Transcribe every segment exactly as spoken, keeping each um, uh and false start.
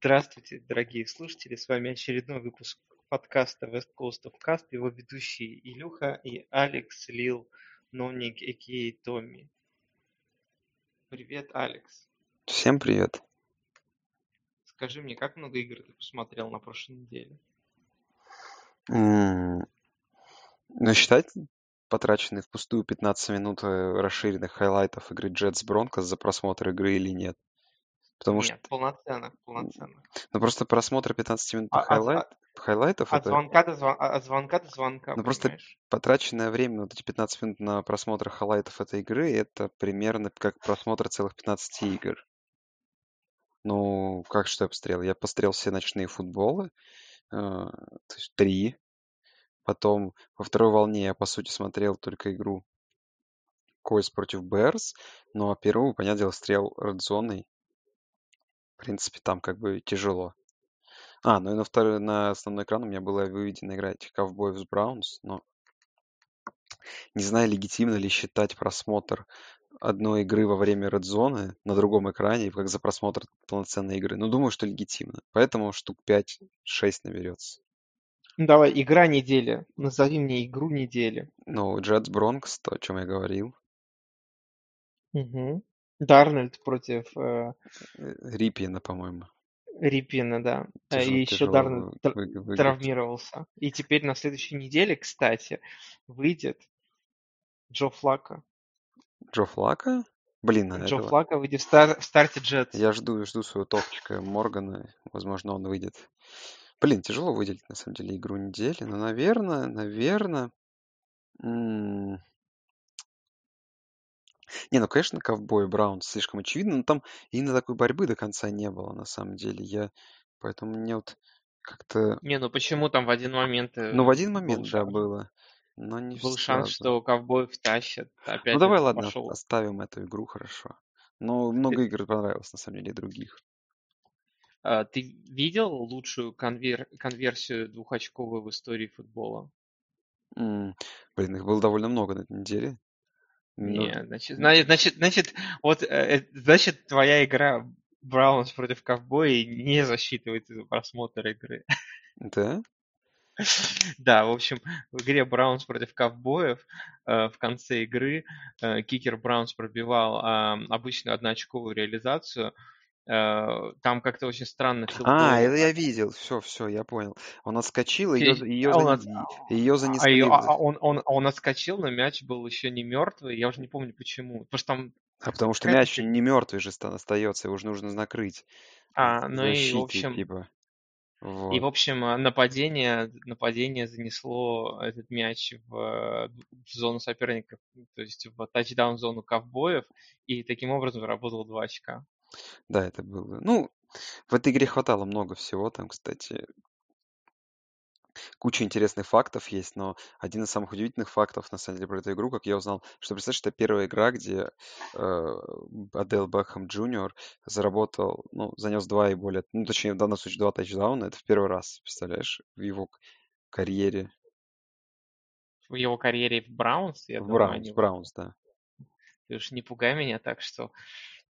Здравствуйте, дорогие слушатели, с вами очередной выпуск подкаста West Coast of Cast, его ведущие Илюха и Алекс Лил Ноник, а.к.а. Томми. Привет, Алекс. Всем привет. Скажи мне, как много игр ты посмотрел на прошлой неделе? Mm. Ну, считать потраченные впустую пятнадцать минут расширенных хайлайтов игры Jets Broncos за просмотр игры или нет? Потому нет, что... полноценно, полноценно. Ну, просто просмотр пятнадцати минут а, хайлайт... от, хайлайтов... От, это... звонка до звон... от звонка до звонка, ну, просто потраченное время, вот эти пятнадцать минут на просмотр хайлайтов этой игры, это примерно как просмотр целых пятнадцати игр. Ну, как что я посмотрел? Я посмотрел все ночные футболы, э, то есть три. Потом во второй волне я, по сути, смотрел только игру Койс против Берс, но первую, понятное дело, стрел Red Zone. В принципе, там как бы тяжело. А, ну и на второй, на основной экран у меня была выведена игра этих Cowboys с Browns, но не знаю, легитимно ли считать просмотр одной игры во время Red Zone на другом экране, как за просмотр полноценной игры. Ну, думаю, что легитимно. Поэтому штук пять-шесть наберется. Ну, давай, игра недели. Назови мне игру недели. Ну, Jets Broncos, то, о чем я говорил. Угу. Дарнольд против... Э... Риппиена, по-моему. Риппиена, да. Тяжело, и еще Дарнольд вы... травмировался. И теперь на следующей неделе, кстати, выйдет Джо Флако. Джо Флако? Блин, наверное. Джо этого... Флако выйдет в, стар... в старте Джетс. Я жду, жду своего топчика Моргана. Возможно, он выйдет. Блин, тяжело выделить, на самом деле, игру недели. Но, наверное, наверное... М- Не, ну, конечно, Ковбой и Браунс слишком очевидно, но там именно такой борьбы до конца не было, на самом деле. Я... Поэтому мне вот как-то... Не, ну почему там в один момент... Ну, в один момент, был, да, было. Но не был шанс, что Ковбоев тащат. Опять ну, давай, ладно, пошел. Оставим эту игру, хорошо. Но много игр понравилось, на самом деле, других. А, ты видел лучшую конвер... конверсию двухочковую в истории футбола? М-м, блин, их было довольно много на этой неделе. Но... Нет, значит, значит, значит, вот, значит, твоя игра Браунс против Ковбоя не засчитывается за просмотр игры. Да? Да, в общем, в игре Браунс против Ковбоев э, в конце игры э, кикер Браунс пробивал э, обычную одноочковую реализацию. Э, там как-то очень странно... А, это я видел. Все, все, я понял. Он отскочил, и ее, ее, он занес... от... ее занесли. А ее, а он, он, он отскочил, но мяч был еще не мертвый. Я уже не помню, почему. Потому что там... А потому что мяч не мертвый же остается, его уже нужно накрыть. А, ну защитой, и в общем... Типа. Вот. И, в общем, нападение, нападение занесло этот мяч в, в зону соперников, то есть в тачдаун-зону Ковбоев, и таким образом заработало два очка. Да, это было. Ну, в этой игре хватало много всего. Там, кстати, куча интересных фактов есть, но один из самых удивительных фактов, на самом деле, про эту игру, как я узнал, что, представляешь, это первая игра, где э, Адел Бэкхэм Джуниор заработал, ну, занес два и более, ну, точнее, в данном случае два тачдауна. Это в первый раз, представляешь, в его карьере. В его карьере в Браунс? Я в думаю, Браунс, они... Браунс, да. Ты уж не пугай меня так, что...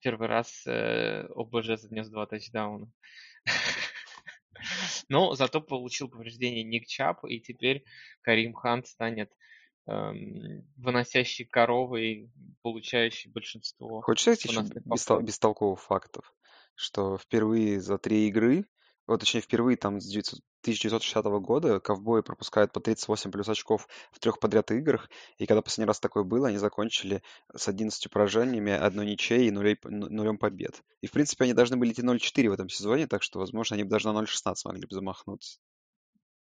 Первый раз э, ОБЖ занес два тачдауна. Но зато получил повреждение Ник Чап, и теперь Карим Хан станет э, выносящей коровой, получающей большинство. Хочешь сказать еще бестол- бестолковых фактов? Что впервые за три игры, вот, точнее, впервые там с тысяча девятьсот шестидесятого года Ковбои пропускают по тридцать восемь плюс очков в трех подряд играх, и когда последний раз такое было, они закончили с одиннадцатью поражениями, одной ничьей и нулей, нулем побед. И, в принципе, они должны были идти ноль четыре в этом сезоне, так что, возможно, они бы даже на ноль шестнадцать могли бы замахнуться.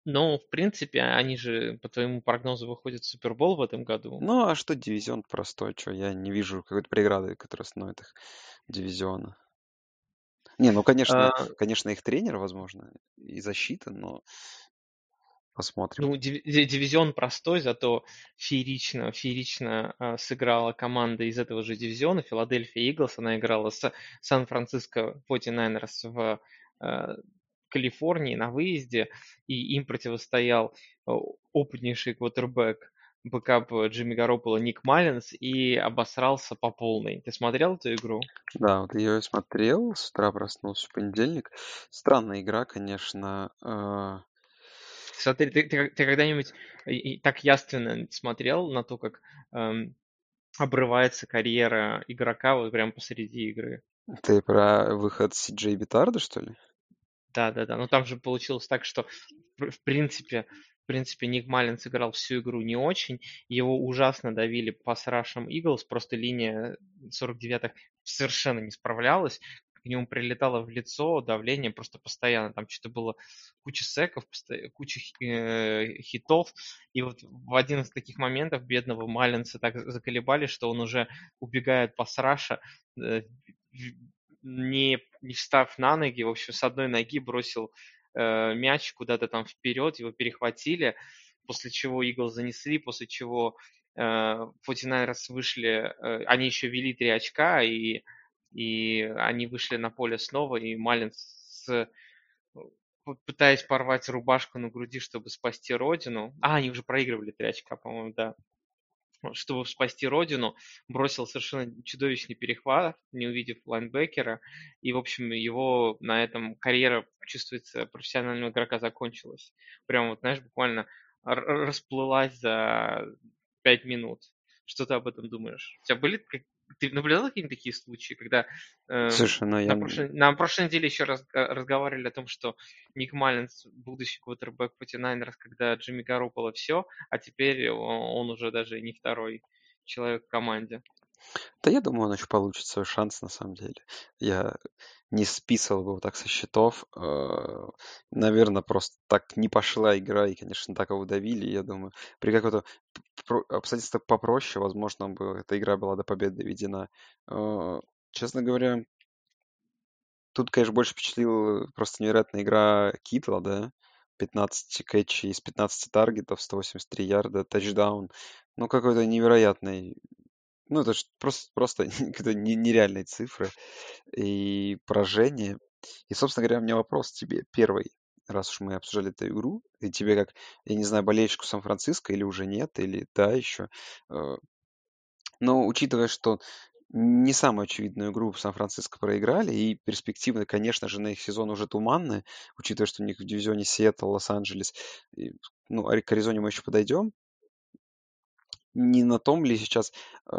Ну, в принципе, они же, по твоему прогнозу, выходят в Супербол в этом году. Ну, а что дивизион простой, что я не вижу какой-то преграды, которая остановит их дивизиона. Не, ну, конечно, а... конечно, их тренер, возможно, и защита, но посмотрим. Ну, дивизион простой, зато феерично, феерично э, сыграла команда из этого же дивизиона, Филадельфия Иглс. Она играла с Сан-Франциско Форти Найнерс в э, Калифорнии на выезде, и им противостоял опытнейший квотербэк бэкап Джимми Гароппола Ник Маллинс и обосрался по полной. Ты смотрел эту игру? Да, вот ее смотрел, с утра проснулся в понедельник. Странная игра, конечно. Смотри, ты, ты, ты когда-нибудь так ясно смотрел на то, как эм, обрывается карьера игрока вот прямо посреди игры? Ты про выход Си Джей Битарда, что ли? Да, да, да. Но там же получилось так, что в принципе... В принципе, Ник Маллинс играл всю игру не очень. Его ужасно давили по Срашам Иглс. Просто линия сорок девятых совершенно не справлялась. К нему прилетало в лицо давление просто постоянно. Там что-то было куча секов, куча хитов. И вот в один из таких моментов бедного Маллинса так заколебали, что он уже убегает по Сраша, не, не встав на ноги. В общем, с одной ноги бросил мяч куда-то там вперед, его перехватили, после чего Иглс занесли, после чего форти найнерс вышли, они еще вели три очка, и, и они вышли на поле снова, и Маллинс, пытаясь порвать рубашку на груди, чтобы спасти родину, а, они уже проигрывали три очка, по-моему, да, чтобы спасти родину, бросил совершенно чудовищный перехват, не увидев лайнбекера. И, в общем, его на этом карьера, чувствуется, профессионального игрока закончилась. Прямо вот, знаешь, буквально расплылась за пять минут. Что ты об этом думаешь? У тебя были... Ты наблюдал какие-то такие случаи, когда... Э, Слушай, ну, на, я... прошлой, на прошлой неделе еще раз разговаривали о том, что Ник Маллинс будущий квотербэк форти найнерс, когда Джимми Гароппола все, а теперь он, он уже даже не второй человек в команде. Да я думаю, он еще получит свой шанс, на самом деле. Я не списывал бы его так со счетов. Наверное, просто так не пошла игра, и, конечно, так его давили. Я думаю, при какой-то обстоятельствах попроще, возможно, бы эта игра была до победы доведена. Честно говоря, тут, конечно, больше впечатлила просто невероятная игра Китла, да? пятнадцать кэтчей из пятнадцати таргетов, сто восемьдесят три ярда, тачдаун. Ну, какой-то невероятный... Ну, это просто, просто нереальные цифры и поражение. И, собственно говоря, у меня вопрос тебе первый, раз уж мы обсуждали эту игру, и тебе как, я не знаю, болельщику Сан-Франциско или уже нет, или да, еще. Но учитывая, что не самую очевидную игру в Сан-Франциско проиграли, и перспективы, конечно же, на их сезон уже туманны, учитывая, что у них в дивизионе Сиэтл, Лос-Анджелес, ну, к Аризоне мы еще подойдем. Не на том ли сейчас э,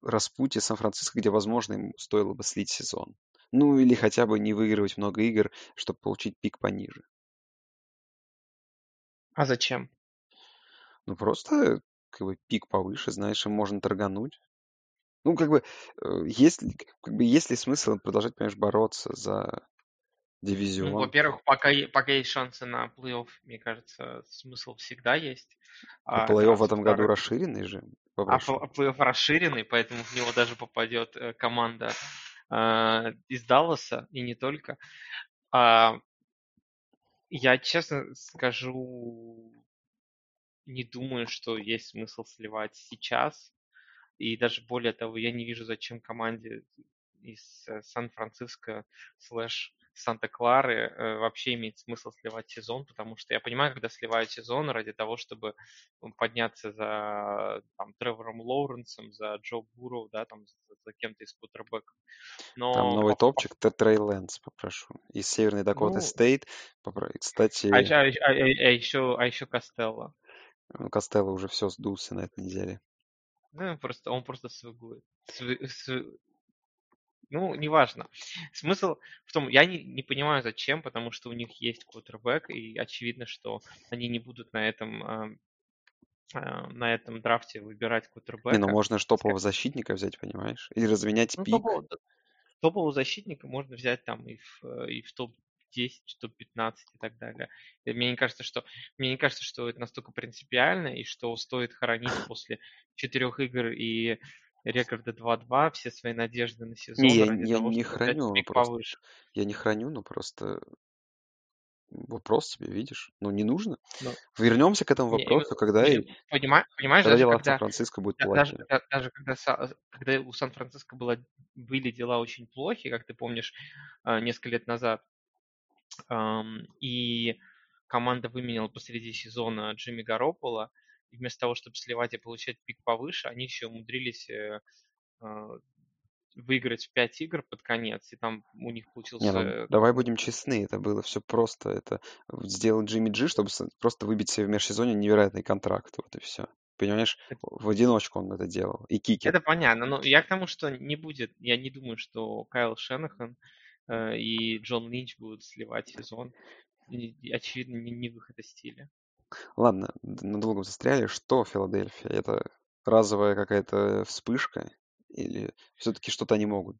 распутье Сан-Франциско, где, возможно, им стоило бы слить сезон? Ну, или хотя бы не выигрывать много игр, чтобы получить пик пониже. А зачем? Ну, просто как бы, пик повыше, знаешь, им можно торгануть. Ну, как бы, э, есть, как бы, есть ли смысл продолжать, понимаешь, бороться за дивизион? Ну, во-первых, пока, пока есть шансы на плей-офф, мне кажется, смысл всегда есть. А плей-офф в этом году расширенный же. Попроще. А плей-офф расширенный, поэтому в него даже попадет команда э, из Далласа, и не только. А, я, честно скажу, не думаю, что есть смысл сливать сейчас. И даже более того, я не вижу, зачем команде из Сан-Франциско слэш Санта-Клары э, вообще имеет смысл сливать сезон, потому что я понимаю, когда сливают сезон ради того, чтобы подняться за там, Тревором Лоуренсом, за Джо Бурроу, да, там за, за кем-то из квотербэков. Но... Там новый топчик, это Трей Лэнс, попрошу. Из Северной Дакоты Стейт. Ну... Кстати... А, а, а, а, еще, а еще Костелло. Ну, Костелло уже все сдулся на этой неделе. Ну, просто, он просто свыгует. Св... Св... Ну, неважно. Смысл в том, я не, не понимаю, зачем, потому что у них есть квотербэк, и очевидно, что они не будут на этом, э, на этом драфте выбирать квотербэка. Не, ну можно же топового защитника взять, понимаешь? Или разменять ну, пик. Топового, топового защитника можно взять там и в, и в топ десять, топ пятнадцать и так далее. И мне не кажется, что, мне не кажется, что это настолько принципиально, и что стоит хоронить после четырех игр и... рекорда два-два, все свои надежды на сезон. Не, я, я того, не храню, просто, я не храню, но просто вопрос тебе, видишь, ну не нужно. Но... Вернемся к этому вопросу, не, когда и... Понимаешь, когда даже дела когда, Сан-Франциско будет плохи. Даже, даже, даже когда, когда у Сан-Франциско было, были дела очень плохи, как ты помнишь, несколько лет назад, и команда выменила посреди сезона Джимми Гароппола, И вместо того, чтобы сливать и получать пик повыше, они еще умудрились э, э, выиграть в пять игр под конец, и там у них получился... Не, ну, давай будем честны, это было все просто. Это сделал Джимми Джи, чтобы просто выбить себе в межсезонье невероятный контракт. Вот и все. Понимаешь, это... в одиночку он это делал. И кики. Это понятно, но я к тому, что не будет... Я не думаю, что Кайл Шенахан э, и Джон Линч будут сливать сезон. И, очевидно, не, не в их это стиле. Ладно, надолго застряли. Что Филадельфия? Это разовая какая-то вспышка? Или все-таки что-то они могут?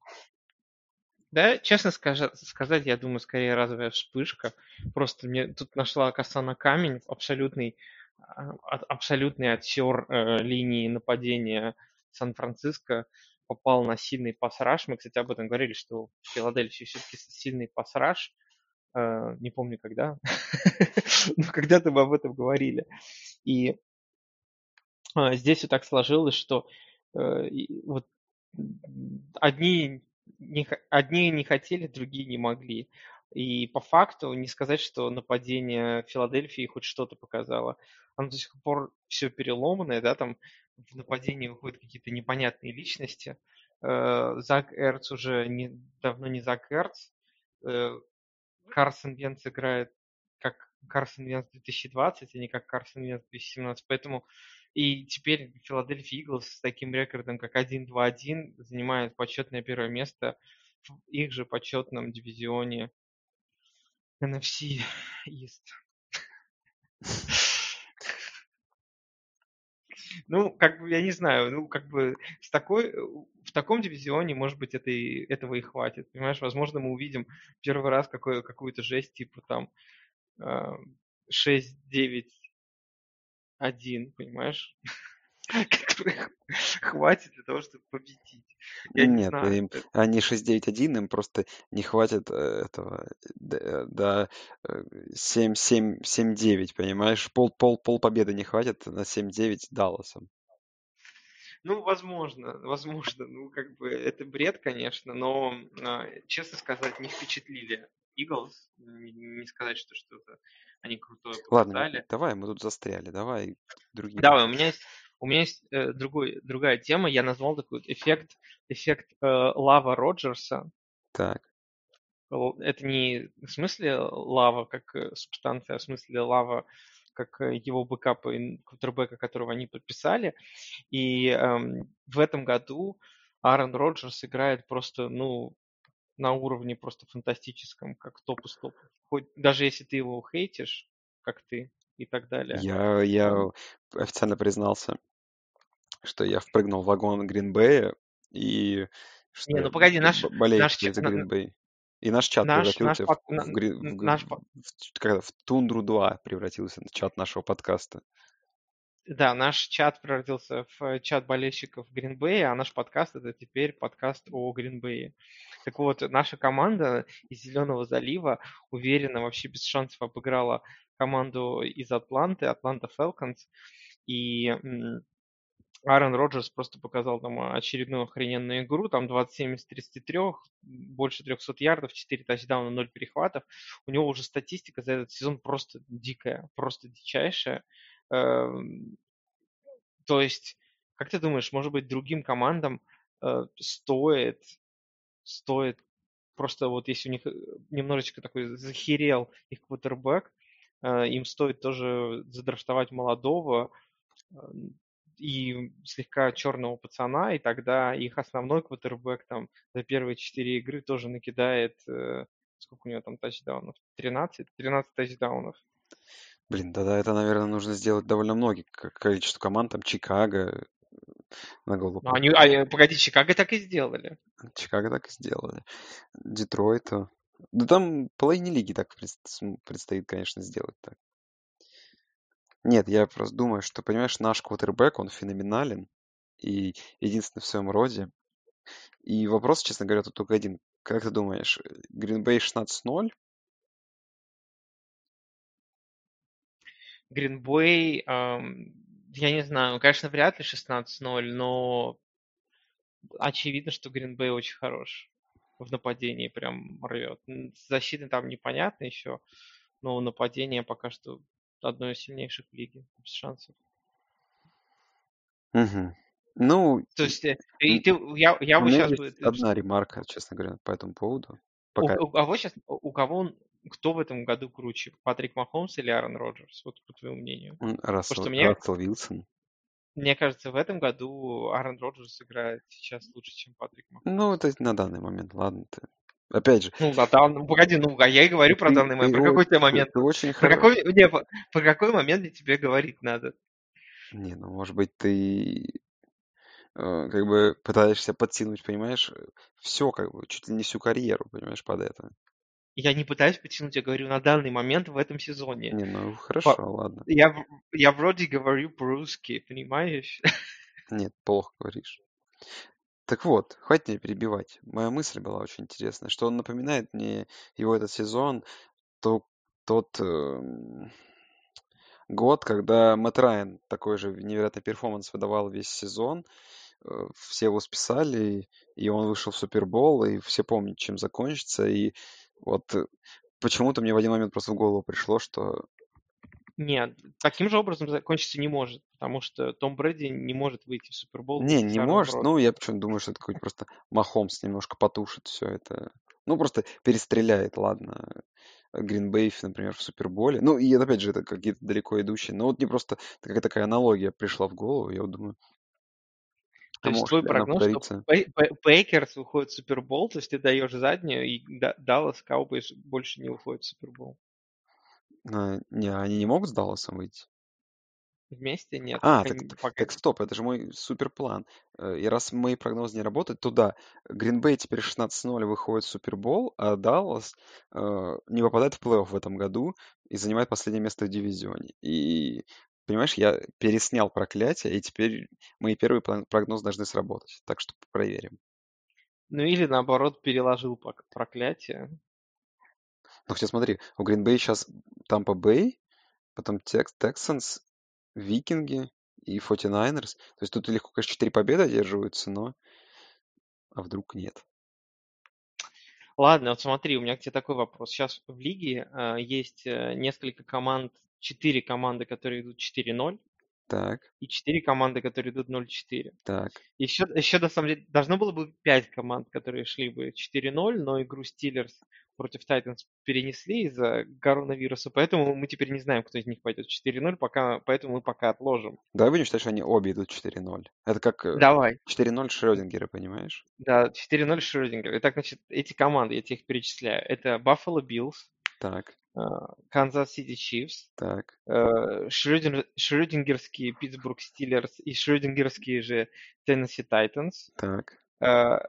Да, честно скажу, сказать, я думаю, скорее разовая вспышка. Просто мне тут нашла коса на камень. Абсолютный, абсолютный отсер э, линии нападения Сан-Франциско. Попал на сильный пас-раш. Мы, кстати, об этом говорили, что в Филадельфии все-таки сильный пас-раш. Uh, не помню когда, но когда-то мы об этом говорили. И uh, здесь вот так сложилось, что uh, и, вот, одни, не, одни не хотели, другие не могли. И по факту не сказать, что нападение Филадельфии хоть что-то показало. Оно до сих пор все переломанное, да, там в нападении выходят какие-то непонятные личности. Uh, Зак Эрц уже не, давно не Зак Эрц. Uh, Карсон Вентц играет как Карсон Вентц две тысячи двадцать, а не как Карсон Вентц две тысячи семнадцать. Поэтому и теперь Филадельфия Иглс с таким рекордом, как один-два-один, занимает почетное первое место в их же почетном дивизионе эн эф си East. Ну, как бы, я не знаю, ну, как бы, с такой, в таком дивизионе, может быть, это и, этого и хватит, понимаешь? Возможно, мы увидим первый раз какой, какую-то жесть, типа, там, шесть девять один, понимаешь? Которых хватит для того, чтобы победить. Я не знаю. Нет, им, они шесть девять один, им просто не хватит этого до семь девять, понимаешь? Пол, пол, пол победы не хватит на семь девять Далласом. Ну, возможно, возможно. Ну, как бы, это бред, конечно, но, честно сказать, не впечатлили Иглс. Не сказать, что что-то они крутое показали. Ладно, давай, мы тут застряли, давай другие. Давай, у меня есть... У меня есть э, другой, другая тема. Я назвал такой эффект, эффект э, лава Роджерса. Так. Это не в смысле лава как э, субстанция, а в смысле лава как э, его бэкап и квотербэка, которого они подписали. И э, в этом году Аарон Роджерс играет просто, ну, на уровне просто фантастическом, как топ из топа. Хоть даже если ты его хейтишь, как ты, и так далее. Я, я официально признался, что я впрыгнул в вагон Грин Бэя и что не, ну погоди, наш, наш чат, Грин Бэй. И наш чат наш, превратился наш, в, в, в, в, наш... в, в, в Тундру-два превратился в чат нашего подкаста. Да, наш чат превратился в чат болельщиков Грин Бэя, а наш подкаст — это теперь подкаст о Грин Бэе. Так вот, наша команда из Зеленого залива уверенно, вообще без шансов обыграла команду из Атланты, Атланта Фелконс, и Аарон Роджерс просто показал там очередную охрененную игру, там двадцать семь из тридцати трёх, больше триста ярдов, четыре тачдауна, ноль перехватов. У него уже статистика за этот сезон просто дикая, просто дичайшая. То есть, как ты думаешь, может быть, другим командам стоит, стоит просто вот если у них немножечко такой захерел их квотербэк, им стоит тоже задрафтовать молодого и слегка черного пацана, и тогда их основной квотербэк там за первые четыре игры тоже накидает, сколько у него там тачдаунов? тринадцать? тринадцать тачдаунов. Блин, да-да, это, наверное, нужно сделать довольно многим количество команд, там Чикаго на голову. Ну, они, а, погоди, Чикаго так и сделали. Чикаго так и сделали. Детройту. Да там половине лиги так предстоит, конечно, сделать так. Нет, я просто думаю, что, понимаешь, наш квотербэк, он феноменален и единственный в своем роде. И вопрос, честно говоря, тут только один. Как ты думаешь, Green Bay шестнадцать ноль? Green Bay, эм, я не знаю, конечно, вряд ли шестнадцать ноль, но очевидно, что Green Bay очень хорош. В нападении прям рвет. Защиты там непонятно еще, но нападение пока что одно из сильнейших в лиге, без шансов. Угу. Ну, то есть, и ты, я, я у вот меня сейчас... есть одна ремарка, честно говоря, по этому поводу. Пока... У, а вот сейчас, у кого он, кто в этом году круче, Патрик Махомс или Аарон Роджерс? Вот по твоему мнению. Рассел, мне... Рассел Вилсон. Мне кажется, в этом году Аарон Роджерс играет сейчас лучше, чем Патрик Махомс. Ну, это на данный момент, ладно. Ты... Опять же. Ну, на данный... Погоди, ну, а я и говорю про ты, данный момент. Про какой тебе момент? Очень про, какой... Не, про... про какой момент тебе говорить надо? Не, ну, может быть, ты... как бы пытаешься подтянуть, понимаешь, все, как бы, чуть ли не всю карьеру, понимаешь, под это. Я не пытаюсь подтянуть, я говорю, на данный момент в этом сезоне. Не, ну, хорошо, По... ладно. Я, я вроде говорю по-русски, понимаешь? Нет, плохо говоришь. Так вот, хватит меня перебивать. Моя мысль была очень интересная, что он напоминает мне его этот сезон, то, тот... год, когда Мэтт Райан такой же невероятный перформанс выдавал весь сезон, все его списали, и он вышел в Супербол, и все помнят, чем закончится, и вот почему-то мне в один момент просто в голову пришло, что... Нет, таким же образом закончиться не может, потому что Том Брэди не может выйти в Супербол. Не, не может, ну я почему-то думаю, что это какой-то просто Махомс немножко потушит все это, ну просто перестреляет, ладно... Грин Бэй, например, в Суперболе. Ну, и опять же, это какие-то далеко идущие. Но вот мне просто такая, такая аналогия пришла в голову, я вот думаю. То есть твой прогноз, что Пейкерс выходит в Супербол, то есть ты даешь заднюю, и Даллас, Cowboys больше не выходит в Супербол. А, не, они не могут с Далласом выйти? Вместе? Нет. А, так, так, так стоп, это же мой суперплан. И раз мои прогнозы не работают, то да, Грин Бэй теперь шестнадцать ноль выходит в Супербол, а Даллас э, не попадает в плей-офф в этом году и занимает последнее место в дивизионе. И, понимаешь, я переснял проклятие, и теперь мои первые прогнозы должны сработать. Так что проверим. Ну или, наоборот, переложил проклятие. Ну, хотя смотри, у Грин Бэй сейчас Tampa Bay, потом Texans, Викинги и форти найнерс. То есть тут легко, конечно, четыре победы одерживаются, но... А вдруг нет? Ладно, вот смотри, у меня к тебе такой вопрос. Сейчас в лиге э, есть несколько команд, четыре команды, которые идут четыре ноль. Так. И четыре команды, которые идут ноль четыре. Так. Еще, еще, на самом деле, должно было бы пять команд, которые шли бы четыре ноль, но игру Steelers против Titans перенесли из-за коронавируса, поэтому мы теперь не знаем, кто из них пойдет четыре ноль, пока, поэтому мы пока отложим. Давай будем считать, что они обе идут четыре ноль. Это как Давай. четыре ноль Шрёдингера, понимаешь? Да, четыре ноль Шрёдингера. Итак, значит, эти команды, я тебе их перечисляю. Это Buffalo Bills, так. Uh, Kansas City Chiefs, так. Uh, Шрёдингер, Шрёдингерские Pittsburgh Steelers и Шрёдингерские же Tennessee Titans, так. Uh,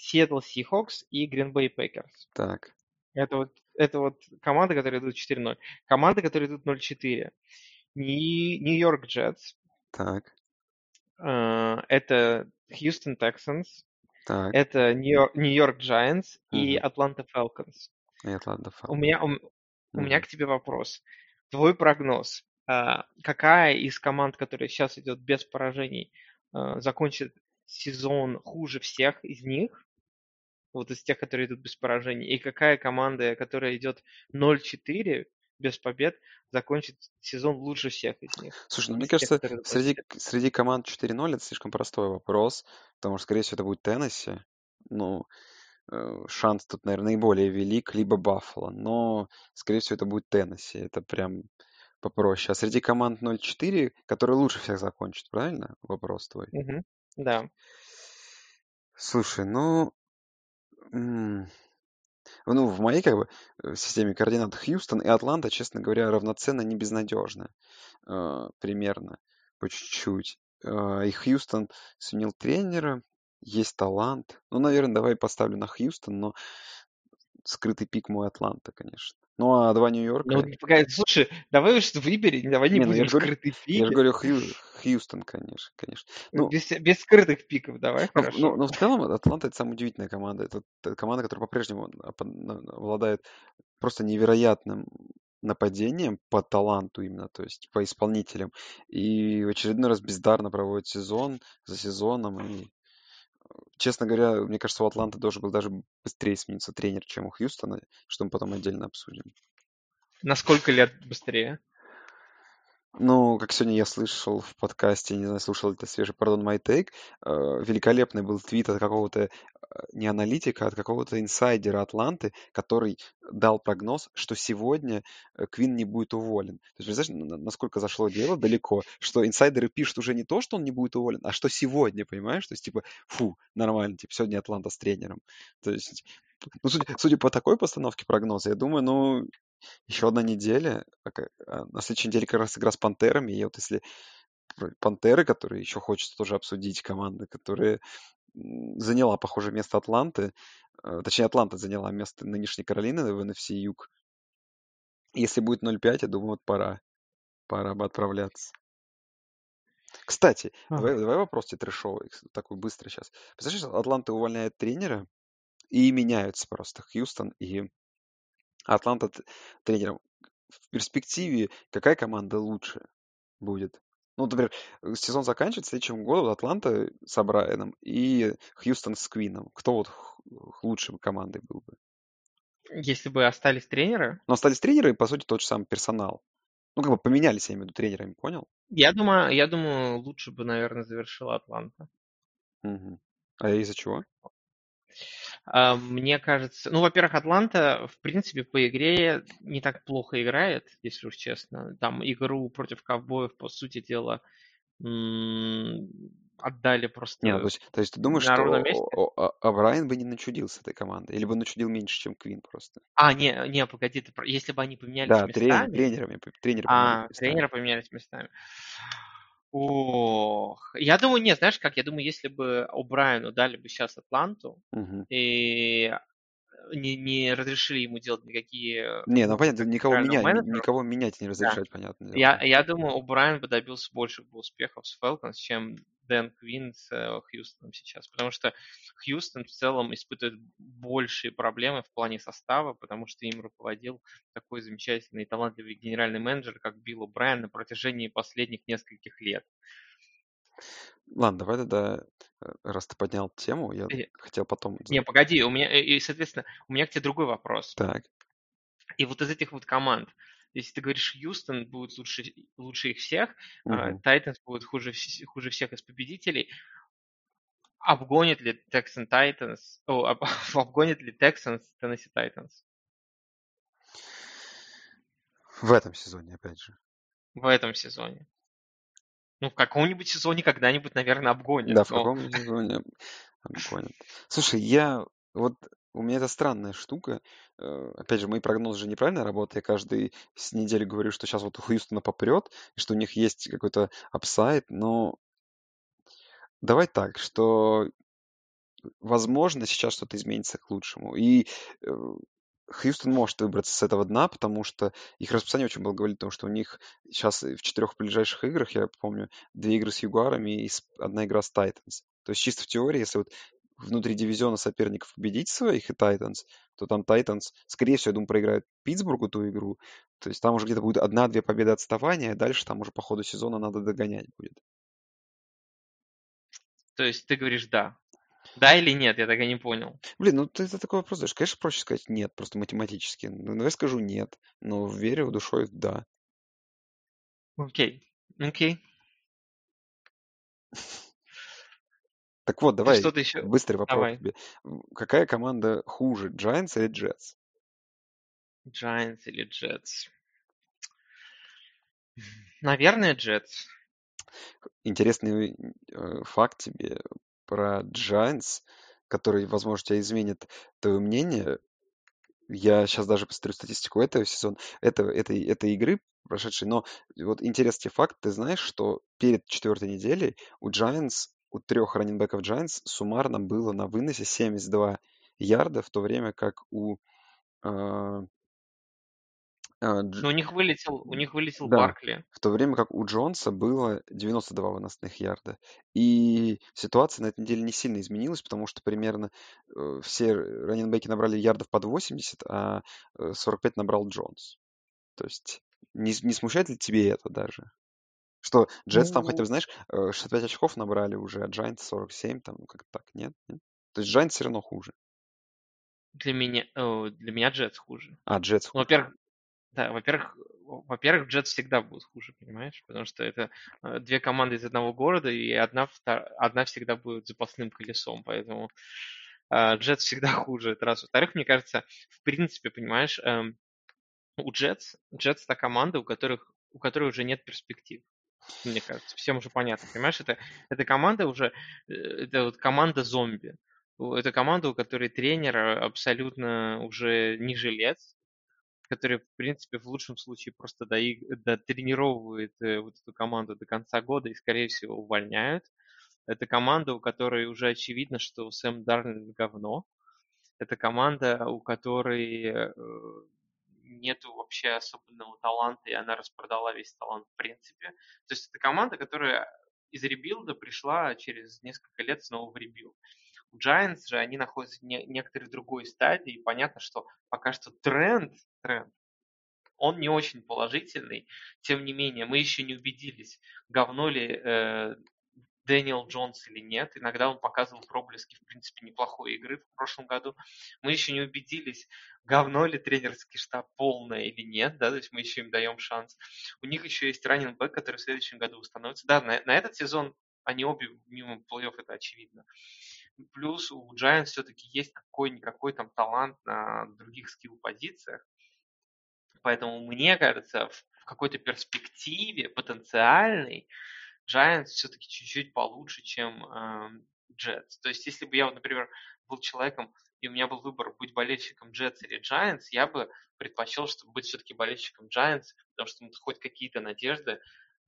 Seattle Seahawks и Green Bay Packers. Так. Это вот, это вот команды, которые идут четыре ноль. Команды, которые идут ноль четыре. Нью-Йорк Джетс. Так. Это Хьюстон Тексанс. Так. Это Нью-Йорк Джайантс и Атланта Фелконс. И Атланта Фелконс. У меня, у, mm-hmm. у меня к тебе вопрос. Твой прогноз. Какая из команд, которая сейчас идет без поражений, закончит сезон хуже всех из них? Вот из тех, которые идут без поражений. И какая команда, которая идет ноль четыре без побед, закончит сезон лучше всех из них? Слушай, ну, мне кажется, среди, среди команд четыре ноль это слишком простой вопрос, потому что, скорее всего, это будет Теннесси. Ну, шанс тут, наверное, наиболее велик, либо Баффало. Но, скорее всего, это будет Теннесси. Это прям попроще. А среди команд ноль четыре, которые лучше всех закончат, правильно? Вопрос твой. Угу. Да. Слушай, ну... Ну, в моей, как бы, системе координат Хьюстон и Атланта, честно говоря, равноценно не безнадежно. Примерно. По чуть-чуть. И Хьюстон сменил тренера. Есть талант. Ну, наверное, давай поставлю на Хьюстон, но скрытый пик мой Атланта, конечно. Ну, а два Нью-Йорка... Ну, погоди, слушай, давай уж выбери, давай не, не будем ну, скрытый говорю, пик. Я же говорю Хью... Хьюстон, конечно, конечно. Ну, без, без скрытых пиков, давай, ну, хорошо. Ну, ну, в целом, Атланта — это самая удивительная команда. Это, это команда, которая по-прежнему обладает просто невероятным нападением по таланту именно, то есть по исполнителям. И в очередной раз бездарно проводит сезон за сезоном. И, честно говоря, мне кажется, у Атланты должен был даже быстрее смениться тренер, чем у Хьюстона, что мы потом отдельно обсудим. На сколько лет быстрее? Ну, как сегодня я слышал в подкасте, не знаю, слушал ли ты свежий, пардон, My Take, э, великолепный был твит от какого-то, э, не аналитика, а от какого-то инсайдера Атланты, который дал прогноз, что сегодня Квин не будет уволен. То есть, представляешь, насколько зашло дело далеко, что инсайдеры пишут уже не то, что он не будет уволен, а что сегодня, понимаешь? То есть, типа, фу, нормально, типа, сегодня Атланта с тренером. То есть, ну, судя, судя по такой постановке прогноза, я думаю, ну... Еще одна неделя, на следующей неделе как раз игра с Пантерами, и вот если Пантеры, которые еще хочется тоже обсудить, команда, которая заняла, похоже, место Атланты, точнее, Атланта заняла место нынешней Каролины в эн эф си Юг. Если будет ноль пять, я думаю, вот пора, пора бы отправляться. Кстати, ага. давай, давай вопрос тебе трэшовый, такой быстрый сейчас. Представляешь, Атланта увольняет тренера, и меняются просто Хьюстон и... Атланта тренером. В перспективе какая команда лучше будет? Ну, например, сезон заканчивается в следующем году Атланта с Брайаном и Хьюстон с Квином. Кто вот лучшей командой был бы? Если бы остались тренеры? Ну, остались тренеры и, по сути, тот же самый персонал. Ну, как бы поменялись, я имею в виду, тренерами, понял? Я думаю, я думаю лучше бы, наверное, завершила Атланта. Угу. А из-за чего? Мне кажется... Ну, во-первых, Атланта, в принципе, по игре не так плохо играет, если уж честно. Там игру против ковбоев, по сути дела, отдали просто... Нет, то, есть, то есть ты думаешь, что Брайан бы не начудил с этой командой? Или бы начудил меньше, чем Квин просто? А, не, не погоди, ты... если бы они поменялись да, местами... Да, трен... тренерами. Тренеры а, местами. Тренеры поменялись местами. Ох, я думаю, нет, знаешь как, я думаю, если бы О'Брайену дали бы сейчас Атланту угу. и не, не разрешили ему делать никакие... Не, ну понятно, никого, менять, никого менять не разрешать, да. понятно. Я, я думаю, О'Брайен бы добился больше бы успехов с Фелконс, чем Дэн Квин с Хьюстоном сейчас, потому что Хьюстон в целом испытывает большие проблемы в плане состава, потому что им руководил такой замечательный и талантливый генеральный менеджер, как Билл О'Брайен на протяжении последних нескольких лет. Ладно, давай тогда, раз ты поднял тему, я и... хотел потом... Не, погоди, у меня, и, соответственно, у меня к тебе другой вопрос. Так. И вот из этих вот команд, если ты говоришь, Хьюстон будет лучше, лучше их всех, Тайтанс угу. будет хуже, хуже всех из победителей, обгонит ли Texans Titans, о, об, обгонит ли Texans Tennessee Titans? В этом сезоне, опять же. В этом сезоне. Ну, в каком-нибудь сезоне когда-нибудь, наверное, обгонят. Да, но... в каком-нибудь сезоне обгонят. Слушай, я... Вот у меня это странная штука. Опять же, мои прогнозы же неправильно работают. Я каждый с недели говорю, что сейчас вот у Хьюстона попрет, и что у них есть какой-то апсайд, но... Давай так, что... Возможно, сейчас что-то изменится к лучшему. И... Хьюстон может выбраться с этого дна, потому что их расписание очень было говорить о том, что у них сейчас в четырех ближайших играх, я помню, две игры с Ягуарами и одна игра с Тайтанс. То есть чисто в теории, если вот внутри дивизиона соперников победить своих и Тайтанс, то там Тайтанс, скорее всего, я думаю, проиграет Питтсбургу ту игру. То есть там уже где-то будет одна-две победы отставания, а дальше там уже по ходу сезона надо догонять будет. То есть ты говоришь «да». Да или нет, я так и не понял. Блин, ну ты это такой вопрос задаешь. Конечно, проще сказать нет, просто математически. Ну, я скажу нет, но верю душой да. Окей, okay. окей. Okay. Так вот, давай что-то еще? Быстрый вопрос давай. Тебе. Какая команда хуже, Giants или Jets? Giants или Jets? Наверное, Jets. Интересный э, факт тебе про Giants, который, возможно, тебя изменит твое мнение. Я сейчас даже посмотрю статистику этого сезона, этого, этой, этой игры прошедшей. Но вот интересный факт. Ты знаешь, что перед четвертой неделей у Giants, у трех раннинбэков Giants суммарно было на выносе семьдесят два ярда, в то время как у... Э, э, Дж... Но у них вылетел, у них вылетел да, Баркли. В то время как у Джонса было девяносто два выносных ярда. И ситуация на этой неделе не сильно изменилась, потому что примерно э, все раннинбеки набрали ярдов под восемьдесят, а сорок пять набрал Джонс. То есть не, не смущает ли тебе это даже? Что Джетс ну... там хотя бы, знаешь, шестьдесят пять очков набрали уже, а Giants сорок семь, там, ну как-то так, нет? нет? То есть Giants все равно хуже. Для меня, для меня Джетс хуже. А, Джетс хуже. Ну, во-первых, да, во-первых, во-первых, Jets всегда будут хуже, понимаешь? Потому что это две команды из одного города, и одна, одна всегда будет запасным колесом, поэтому Jets всегда хуже, это раз. Во-вторых, мне кажется, в принципе, понимаешь, у Jets, Jets та команда, у которых, у которой уже нет перспектив. Мне кажется, всем уже понятно, понимаешь, это, это команда уже, это вот команда зомби. Это команда, у которой тренер абсолютно уже не жилец, который, в принципе, в лучшем случае просто дотренировывает вот эту команду до конца года и, скорее всего, увольняют. Это команда, у которой уже очевидно, что Сэм Дарнольд говно. Это команда, у которой нету вообще особенного таланта, и она распродала весь талант в принципе. То есть это команда, которая из ребилда пришла через несколько лет снова в ребилд. У Giants же они находятся в не- некоторой другой стадии, и понятно, что пока что тренд, тренд, он не очень положительный. Тем не менее, мы еще не убедились, говно ли э, Дэниел Джонс или нет. Иногда он показывал проблески, в принципе, неплохой игры в прошлом году. Мы еще не убедились, говно ли тренерский штаб полное или нет, да, то есть мы еще им даем шанс. У них еще есть раннинг-бэк, который в следующем году установится. Да, на, на этот сезон они обе мимо плей-офф, это очевидно. Плюс у Giants все-таки есть какой-никакой там талант на других скилл-позициях. Поэтому, мне кажется, в какой-то перспективе потенциальной Giants все-таки чуть-чуть получше, чем э, Jets. То есть, если бы я, вот, например, был человеком, и у меня был выбор быть болельщиком Jets или Giants, я бы предпочел, чтобы быть все-таки болельщиком Giants, потому что ну, хоть какие-то надежды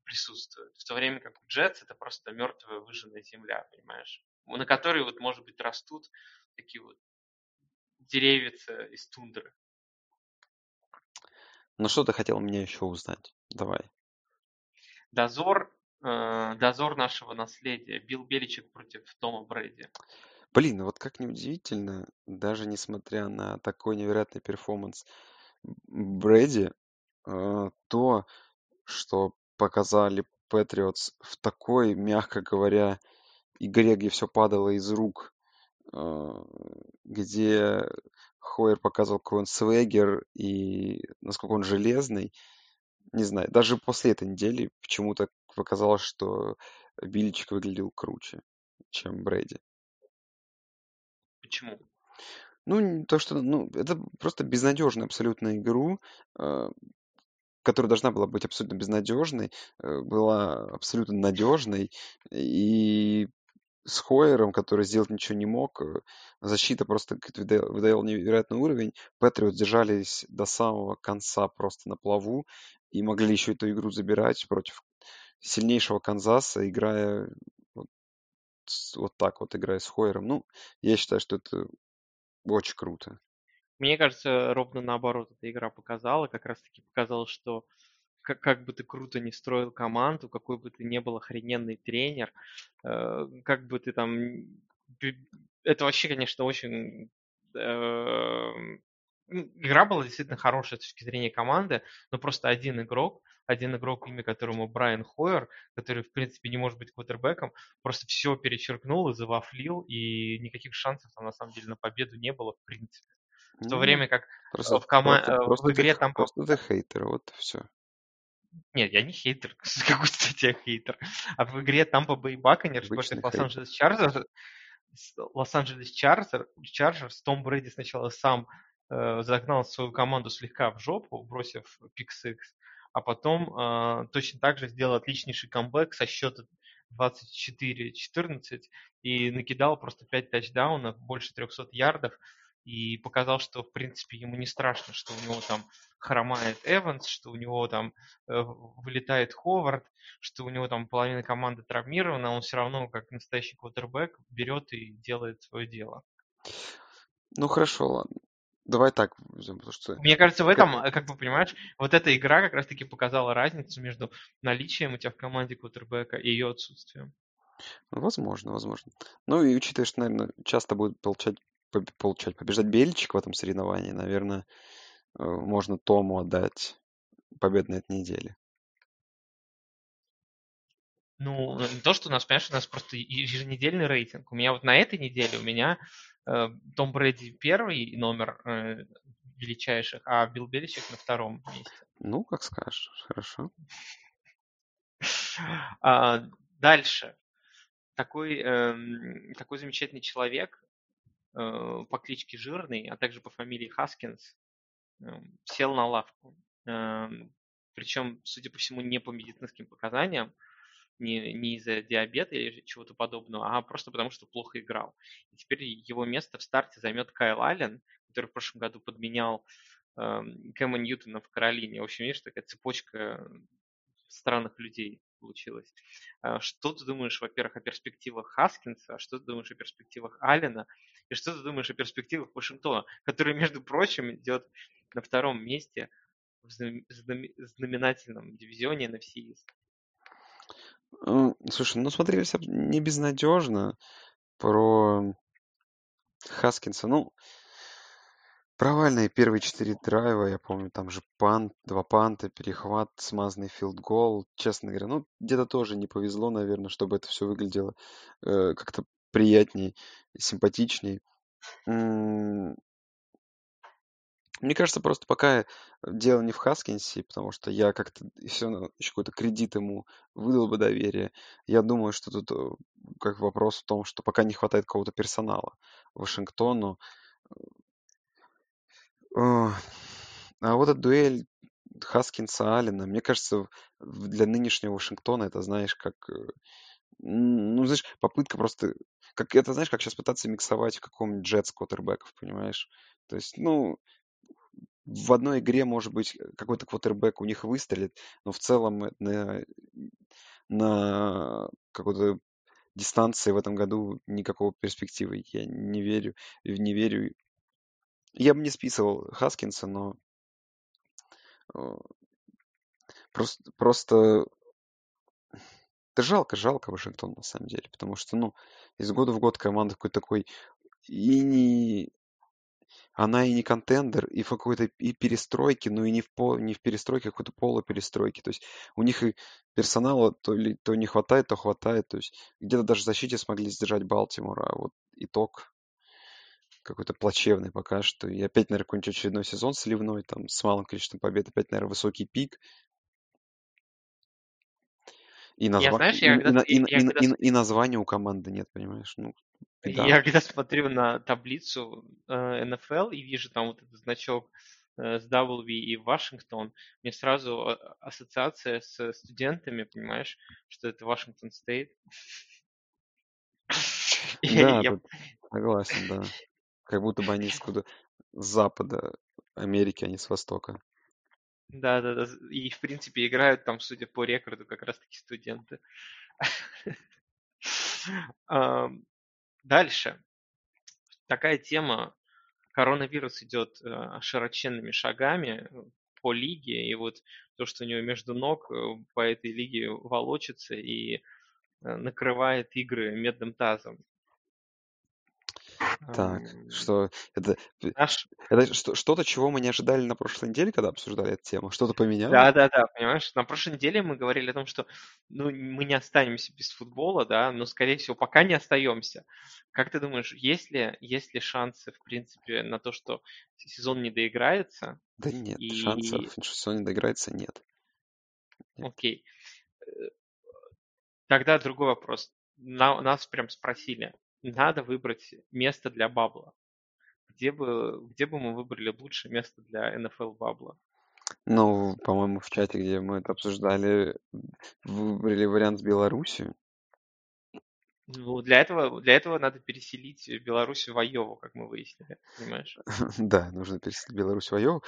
присутствуют. В то время как у Jets это просто мертвая выжженная земля, понимаешь? На которой, вот, может быть, растут такие вот деревья из тундры. Ну, что ты хотел мне еще узнать? Давай. Дозор, э, дозор нашего наследия. Билл Беличек против Тома Брэди. Блин, вот как неудивительно, даже несмотря на такой невероятный перформанс Брэди, э, то, что показали Патриотс в такой, мягко говоря, игре, где все падало из рук, где Хойер показывал, какой он свегер и насколько он железный. Не знаю, даже после этой недели почему-то показалось, что Биличек выглядел круче, чем Брэди. Почему? Ну, то, что, ну, это просто безнадежную абсолютно игру, которая должна была быть абсолютно безнадежной, была абсолютно надежной, и с Хойером, который сделать ничего не мог, защита просто выдавала невероятный уровень. Патриотс держались до самого конца просто на плаву и могли еще эту игру забирать против сильнейшего Канзаса, играя вот, вот так вот, играя с Хойером. Ну, я считаю, что это очень круто. Мне кажется, ровно наоборот эта игра показала. Как раз-таки показала, что Как, как бы ты круто ни строил команду, какой бы ты ни был охрененный тренер, э, как бы ты там... Это вообще, конечно, очень... Э, игра была действительно хорошая с точки зрения команды, но просто один игрок, один игрок, имя которому Брайан Хойер, который, в принципе, не может быть квотербеком, просто все перечеркнул и завафлил, и никаких шансов там, на самом деле, на победу не было, в принципе. В ну, то время как просто, в, кома... просто, в игре ты, там... Просто ты хейтер, вот все. Нет, я не хейтер. Какой, кстати, я хейтер. А в игре Tampa Bay Buccaneers против Лос-Анджелес Чарджерс, Лос-Анджелес Чарджерс, Том Брэди сначала сам э, загнал свою команду слегка в жопу, бросив пикс-икс, а потом э, точно так же сделал отличнейший камбэк со счета двадцать четыре четырнадцать и накидал просто пять тачдаунов, больше трехсот ярдов. И показал, что, в принципе, ему не страшно, что у него там хромает Эванс, что у него там э, вылетает Ховард, что у него там половина команды травмирована, он все равно, как настоящий квотербек, берет и делает свое дело. Ну, хорошо, ладно. Давай так. Потому что... Мне кажется, в этом, как бы, понимаешь, вот эта игра как раз-таки показала разницу между наличием у тебя в команде квотербека и ее отсутствием. Возможно, возможно. Ну, и учитывая, что, наверное, часто будет получать Получать, побеждать Бельчик в этом соревновании, наверное, можно Тому отдать победу на этой неделе. Ну, не то, что у нас, понимаешь, у нас просто еженедельный рейтинг. У меня вот на этой неделе у меня э, Том Брэди первый номер, э, величайших, а Билл Беличек на втором месте. Ну, как скажешь, хорошо. А, дальше. Такой, э, такой замечательный человек э, по кличке Жирный, а также по фамилии Хаскинс, э, сел на лавку. Э, причем, судя по всему, не по медицинским показаниям, не, не из-за диабета или чего-то подобного, а просто потому, что плохо играл. И теперь его место в старте займет Кайл Аллен, который в прошлом году подменял э, Кэма Ньютона в Каролине. В общем, видишь, такая цепочка странных людей получилась. Что ты думаешь, во-первых, о перспективах Хаскинса, что ты думаешь о перспективах Аллена, и что ты думаешь о перспективах Вашингтона, который, между прочим, идет на втором месте в знаменательном дивизионе эн эф си East? Слушай, ну смотри, не безнадежно про Хаскинса. Ну, провальные первые четыре драйва, я помню, там же пант, два панта, перехват, смазанный филд-гол. Честно говоря, ну, где-то тоже не повезло, наверное, чтобы это все выглядело э, как-то приятней, симпатичней. М-м-м. Мне кажется, просто пока дело не в Хаскинсе, потому что я как-то все равно еще какой-то кредит ему выдал бы доверие. Я думаю, что тут как вопрос в том, что пока не хватает какого-то персонала Вашингтону. А вот эта дуэль Хаскинса-Аллена, мне кажется, для нынешнего Вашингтона это, знаешь, как... Ну, знаешь, попытка просто... Как, это, знаешь, как сейчас пытаться миксовать в каком-нибудь Джетс квотербеков, понимаешь? То есть, ну, в одной игре, может быть, какой-то квотербек у них выстрелит, но в целом на, на какой-то дистанции в этом году никакого перспективы. Я не верю, не верю. Я бы не списывал Хаскинса, но просто, просто... это жалко, жалко Вашингтон на самом деле, потому что, ну, из года в год команда какой-то такой и не... Она и не контендер, и в какой-то и перестройке, но и не в, по... не в перестройке, а в какой-то полуперестройке. То есть у них и персонала то, ли... то не хватает, то хватает. То есть где-то даже в защите смогли сдержать Балтимора, а вот итог... какой-то плачевный пока что. И опять, наверное, какой-нибудь очередной сезон сливной, там, с малым количеством побед. Опять, наверное, высокий пик. И названия у команды нет, понимаешь? Ну, да. Я когда смотрю на таблицу э, эн эф эл и вижу там вот этот значок э, с W и Вашингтон, мне сразу ассоциация с студентами, понимаешь, что это Вашингтон Стейт. Да, согласен, да. Как будто бы они с запада Америки, а не с востока. Да-да-да. И, в принципе, играют там, судя по рекорду, как раз-таки студенты. Дальше. Такая тема. Коронавирус идет широченными шагами по лиге. И вот то, что у него между ног по этой лиге волочится и накрывает игры медным тазом. Так, um, что это, наш... это что-то, чего мы не ожидали на прошлой неделе, когда обсуждали эту тему? Что-то поменялось? Да, да, да, понимаешь, на прошлой неделе мы говорили о том, что ну, мы не останемся без футбола, да, но, скорее всего, пока не остаемся. Как ты думаешь, есть ли, есть ли шансы, в принципе, на то, что сезон не доиграется? Да нет, и... шансов, что сезон не доиграется, нет. Окей. Okay. Тогда другой вопрос. На, нас прям спросили. Надо выбрать место для бабла. Где бы, где бы мы выбрали лучшее место для эн эф эл бабла? Ну, по-моему, в чате, где мы это обсуждали, выбрали вариант с Беларусью. Ну, для этого, для этого надо переселить Беларусь в Айову, как мы выяснили, понимаешь? Да, нужно переселить Беларусь в Айову.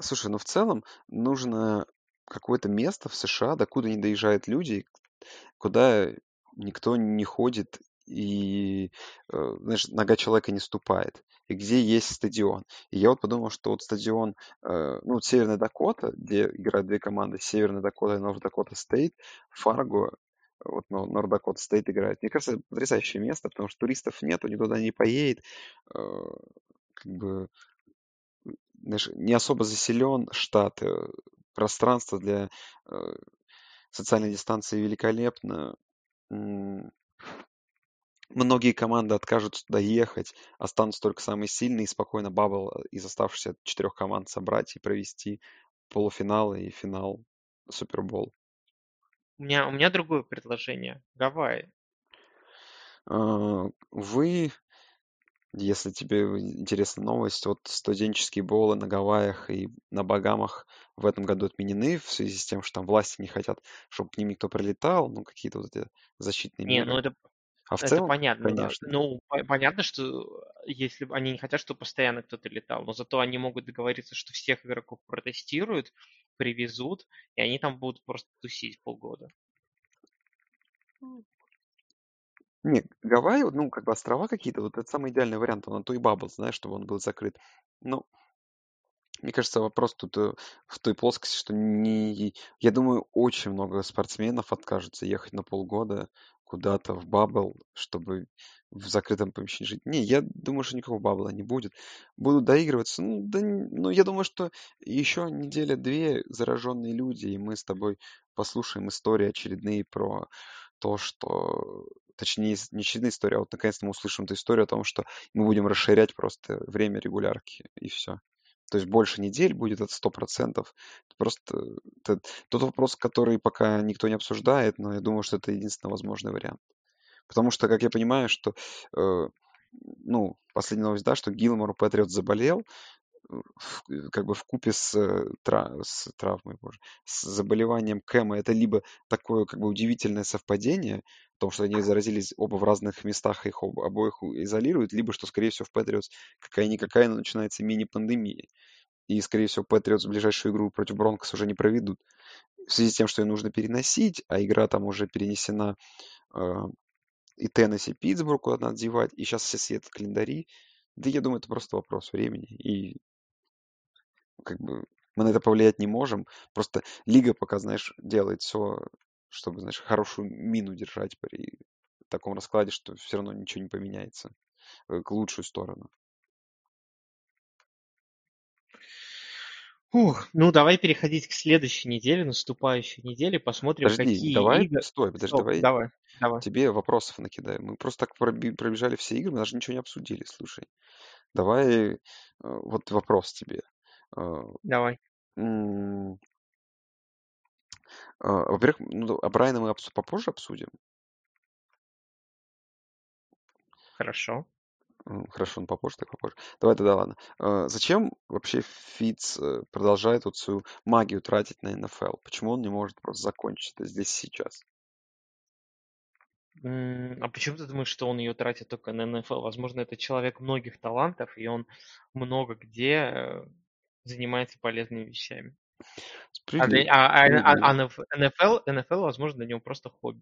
Слушай, ну в целом нужно какое-то место в США, докуда не доезжают люди, куда никто не ходит и, знаешь, нога человека не ступает, и где есть стадион. И я вот подумал, что вот стадион, ну, вот Северная Дакота, где играют две команды, Северная Дакота и Норд-Дакота Стейт, Фарго, вот Норд-Дакота Стейт играет. Мне кажется, это потрясающее место, потому что туристов нету, никто туда не поедет, как бы, знаешь, не особо заселен штат, пространство для социальной дистанции великолепно. Многие команды откажутся туда ехать, останутся только самые сильные, и спокойно бабл из оставшихся четырех команд собрать и провести полуфинал и финал Супербол. У меня, у меня другое предложение. Гавайи. Вы, если тебе интересна новость, вот студенческие боулы на Гавайях и на Багамах в этом году отменены в связи с тем, что там власти не хотят, чтобы к ним никто прилетал, ну, какие-то вот эти защитные меры. Не, ну это... А в это целом, понятно, конечно. Да. Ну, понятно, что если они не хотят, чтобы постоянно кто-то летал, но зато они могут договориться, что всех игроков протестируют, привезут, и они там будут просто тусить полгода. Нет, Гавайи, ну, как бы острова какие-то, вот это самый идеальный вариант, он на той бабл, знаешь, чтобы он был закрыт. Ну, мне кажется, вопрос тут в той плоскости, что не... Я думаю, очень много спортсменов откажутся ехать на полгода куда-то в бабл, чтобы в закрытом помещении жить. Не, я думаю, что никакого бабла не будет. Буду доигрываться. Ну, да, ну, я думаю, что еще неделя-две зараженные люди, и мы с тобой послушаем истории очередные про то, что... Точнее, не очередные истории, а вот наконец-то мы услышим эту историю о том, что мы будем расширять просто время регулярки, и все. То есть больше недель будет от сто процентов. Просто это тот вопрос, который пока никто не обсуждает, но я думаю, что это единственный возможный вариант. Потому что, как я понимаю, что... Э, ну, последняя новость, да, что Гилмор Патриот заболел, в, как бы вкупе с, тра, с травмой, боже, с заболеванием Кэма. Это либо такое как бы удивительное совпадение, потому что они заразились оба в разных местах, их оба, обоих изолируют, либо что, скорее всего, в Патриотс какая-никакая, но начинается мини-пандемия. И, скорее всего, Патриотс в ближайшую игру против Бронкос уже не проведут. В связи с тем, что ее нужно переносить, а игра там уже перенесена э, и Теннесси, и Питтсбург, куда надо девать, и сейчас все сидят в календари. Да я думаю, это просто вопрос времени, и как бы мы на это повлиять не можем. Просто лига пока, знаешь, делает все, чтобы, знаешь, хорошую мину держать при таком раскладе, что все равно ничего не поменяется к лучшую сторону. Ух, ну давай переходить к следующей неделе, наступающей неделе, посмотрим, подожди, какие давай, игры... Стой, подожди, Стоп, давай, давай, давай, тебе вопросов накидаем. Мы просто так пробежали все игры, мы даже ничего не обсудили, слушай. Давай, вот вопрос тебе. Давай. Во-первых, ну, а Брайана мы попозже обсудим? Хорошо. Хорошо, ну попозже, так попозже. Давай тогда, ладно. Зачем вообще Фитц продолжает вот свою магию тратить на эн эф эл? Почему он не может просто закончить это здесь сейчас? А почему ты думаешь, что он ее тратит только на эн эф эл? Возможно, это человек многих талантов, и он много где занимается полезными вещами. А, для, а, а, а эн эф эл, эн эф эл, возможно, для него просто хобби.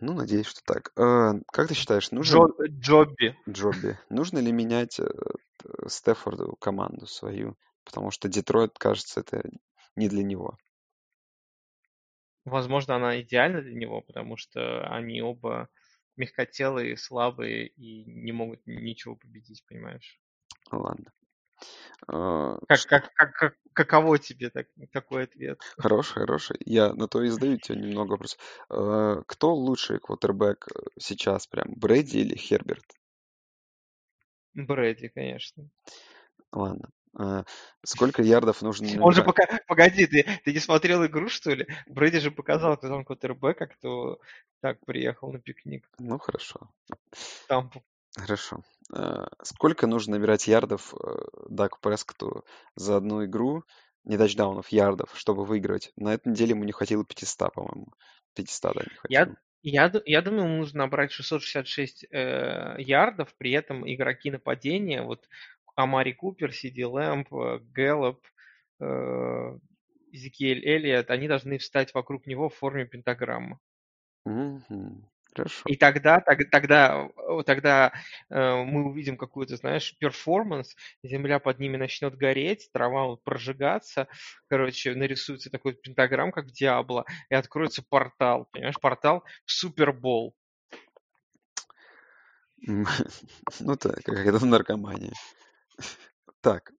Ну, надеюсь, что так. Как ты считаешь, нужно... Джо... Джобби. Джобби. Нужно ли менять Стефорду команду свою? Потому что Детройт, кажется, это не для него. Возможно, она идеальна для него, потому что они оба мягкотелые, слабые и не могут ничего победить, понимаешь? Ладно. Как, как, как, каково тебе так, такой ответ? Хороший, хороший. Я на то и задаю тебе немного вопрос. Кто лучший квотербэк сейчас прям, Брэди или Херберт? Брэди, конечно. Ладно. Сколько ярдов нужно... Он же пока... Погоди, ты, ты не смотрел игру, что ли? Брэди же показал, кто там квотербэк, а кто так приехал на пикник. Ну, хорошо. Тампу. Хорошо. Сколько нужно набирать ярдов Даку Прескотту за одну игру, не тачдаунов, ярдов, чтобы выиграть? На этой неделе ему не хватило пятьсот, по-моему. пятьсот, да, не хватило. Я, я, я думаю, ему нужно набрать шестьсот шестьдесят шесть э, ярдов, при этом игроки нападения, вот Амари Купер, Сиди Лэмп, Гэллоп, э, Эзекиэль Эллиот, они должны встать вокруг него в форме пентаграммы. Mm-hmm. Хорошо. И тогда, тогда, тогда э, мы увидим какую-то, знаешь, перформанс, земля под ними начнет гореть, трава вот прожигаться, короче, нарисуется такой пентаграмм, как в Диабло, и откроется портал, понимаешь, портал в Супербол. Ну так, как это в наркомании. Так,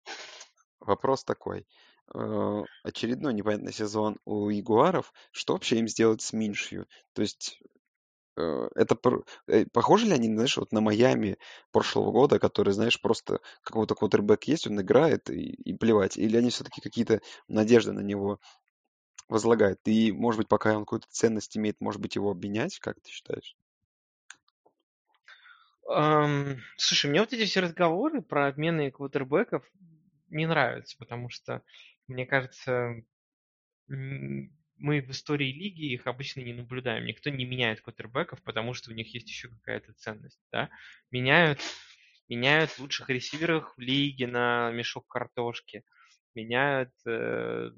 вопрос такой. Очередной непонятный сезон у Ягуаров. Что вообще им сделать с Миншью? То есть... Это похожи ли они, знаешь, вот на Майами прошлого года, который, знаешь, просто какой-то квотербэк есть, он играет и, и плевать, или они все-таки какие-то надежды на него возлагают? И, может быть, пока он какую-то ценность имеет, может быть, его обменять, как ты считаешь? Um, слушай, мне вот эти все разговоры про обмены квотербэков не нравятся, потому что, мне кажется, мы в истории лиги их обычно не наблюдаем. Никто не меняет квотербэков, потому что у них есть еще какая-то ценность. Да? Меняют, меняют лучших ресиверов в лиге на мешок картошки, меняют э,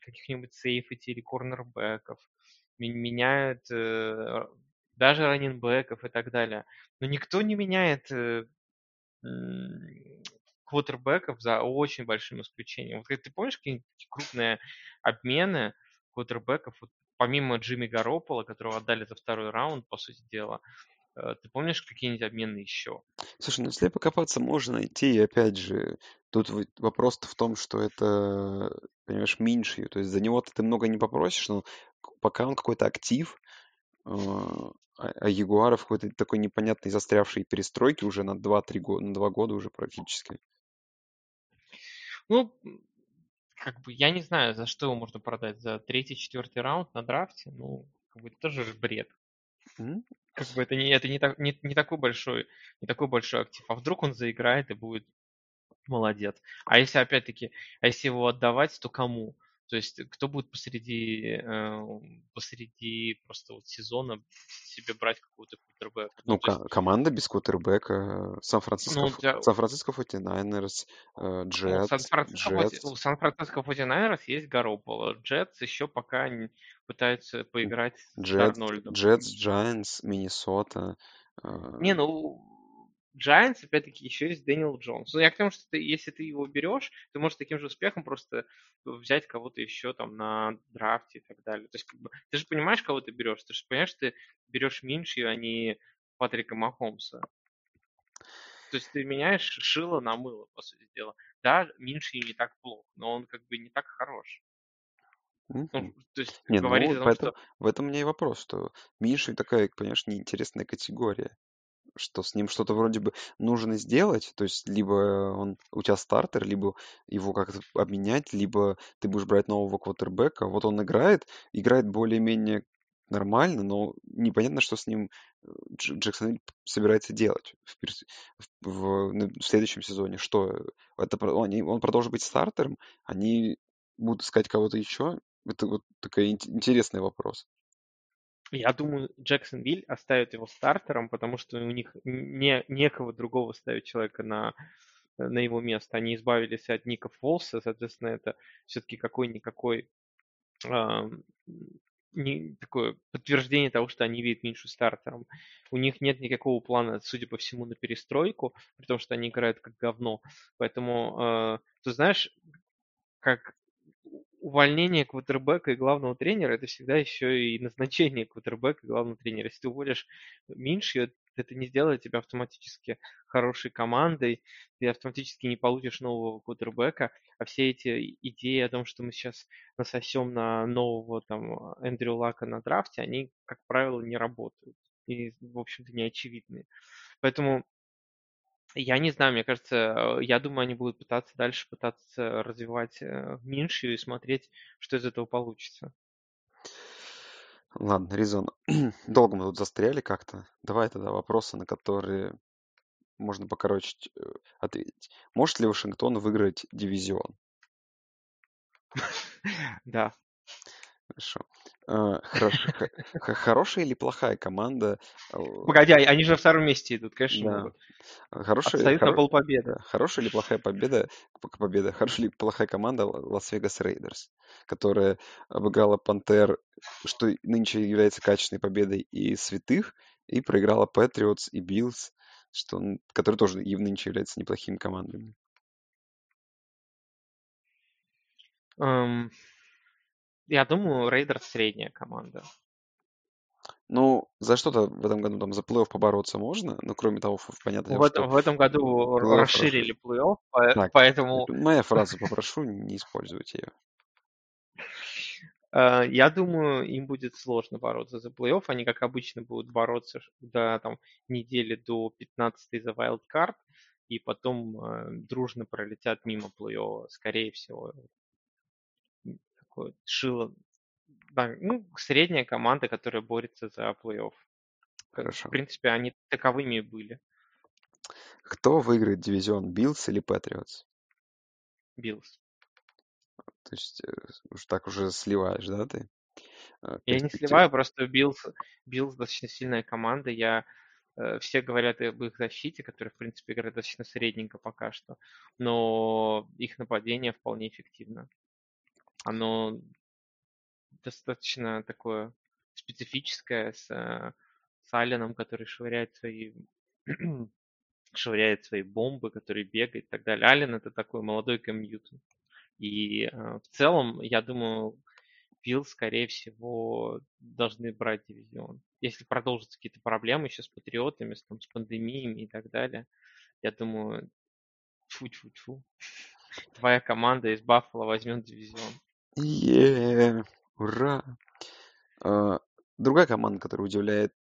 каких-нибудь сейфити или корнербэков, меняют э, даже раннинбэков и так далее. Но никто не меняет э, э, квотербэков за очень большим исключением. Вот ты помнишь какие-нибудь крупные обмены квотербэков, вот, помимо Джимми Гароппола, которого отдали за второй раунд, по сути дела, э, ты помнишь какие-нибудь обмены еще? Слушай, ну слепо копаться можно найти, и опять же, тут вопрос-то в том, что это, понимаешь, меньшее, то есть за него-то ты много не попросишь, но пока он какой-то актив, э, а Ягуаров какой-то такой непонятный застрявший перестройки уже на два-три года, на два года уже практически. Ну, как бы я не знаю, за что его можно продать. За третий, четвертый раунд на драфте, ну, как бы это тоже бред. Mm-hmm. Как бы это не, это не, так, не, не такой большой, не такой большой актив. А вдруг он заиграет и будет молодец. А если опять-таки, а если его отдавать, то кому? То есть кто будет посреди, посреди просто вот сезона себе брать какого-то квотербэка? Ну, ну есть... команда без квотербэка. Сан-Франциско, ну, тебя... Сан-Франциско Форти Найнерс, Джетс. У Сан-Франциско Форти Найнерс есть Гаропполо. Джетс еще пока не пытаются поиграть Jets, с Дарнольдом. Джетс, Джайанс, Миннесота. Не, ну... Giants, опять-таки, еще есть Дэниел Джонс. Но я к тому, что ты, если ты его берешь, ты можешь таким же успехом просто взять кого-то еще там на драфте и так далее. То есть, как бы, ты же понимаешь, кого ты берешь. Ты же понимаешь, что ты берешь меньше, а не Патрика Махомса. То есть ты меняешь шило на мыло, по сути дела. Да, меньше и не так плохо, но он как бы не так хорош. Mm-hmm. Ну, то есть, Нет, говорить ну, о том, поэтому, что... В этом у меня и вопрос, что меньше такая, понимаешь, неинтересная категория. Что с ним что-то вроде бы нужно сделать, то есть либо он у тебя стартер, либо его как-то обменять, либо ты будешь брать нового квотербека. Вот он играет, играет более-менее нормально, но непонятно, что с ним Джексон собирается делать в, перс... в... в следующем сезоне. Что это он, он продолжит быть стартером, они будут искать кого-то еще? Это вот такой интересный вопрос. Я думаю, Джексонвиль оставит его стартером, потому что у них не, некого другого ставить человека на, на его место. Они избавились от Ника Фолса, соответственно, это все-таки какой-никакой э, не, такое подтверждение того, что они видят Миншу стартером. У них нет никакого плана, судя по всему, на перестройку, при том, что они играют как говно. Поэтому, э, ты знаешь, как... Увольнение квотербека и главного тренера — это всегда еще и назначение квотербека и главного тренера. Если ты уволишь меньше, это не сделает тебя автоматически хорошей командой, ты автоматически не получишь нового квотербека, а все эти идеи о том, что мы сейчас насосем на нового там Эндрю Лака на драфте, они, как правило, не работают и, в общем-то, не очевидны. Поэтому я не знаю, мне кажется, я думаю, они будут пытаться дальше пытаться развивать меньшую и смотреть, что из этого получится. Ладно, резон. Долго мы тут застряли как-то. Давай тогда вопросы, на которые можно покороче ответить. Может ли Вашингтон выиграть дивизион? Да. Хорошо. Хорошая или плохая команда? Погоди, они же на втором месте идут, конечно. Остаются на полпобеды. Хорошая или плохая победа? Победа. Хорошая или плохая команда Лас-Вегас Рейдерс, которая обыграла Пантер, что нынче является качественной победой и святых, и проиграла Патриотс и Биллс, которые тоже и нынче являются неплохими командами. Um... Я думаю, Рейдерс средняя команда. Ну, за что-то в этом году там за плей-офф побороться можно, но кроме того, понятно, в этом, что... В этом году плей-офф расширили плей-офф, так, поэтому... Моя фраза, попрошу не использовать ее. Я думаю, им будет сложно бороться за плей-офф. Они, как обычно, будут бороться до там, недели до пятнадцатой за wildcard, и потом э, дружно пролетят мимо плей-оффа, скорее всего. Такое шило. Да, ну, средняя команда, которая борется за плей-офф. Хорошо. В принципе, они таковыми были. Кто выиграет дивизион, Биллс или Патриотс? Биллс. То есть уж так уже сливаешь, да, ты? Я не сливаю, просто Биллс достаточно сильная команда. Я, все говорят об их защите, которая, в принципе, играет достаточно средненько пока что. Но их нападение вполне эффективно. Оно достаточно такое специфическое с, с Алленом, который швыряет свои... швыряет свои бомбы, который бегает и так далее. Аллен — это такой молодой Кэм Ньютон. И э, в целом, я думаю, Биллс, скорее всего, должны брать дивизион. Если продолжатся какие-то проблемы еще с Патриотами, с, там, с пандемиями и так далее, я думаю, тьфу-тьфу-тьфу, твоя команда из Баффало возьмет дивизион. Еее, yeah, ура! Uh, другая команда, которая удивляет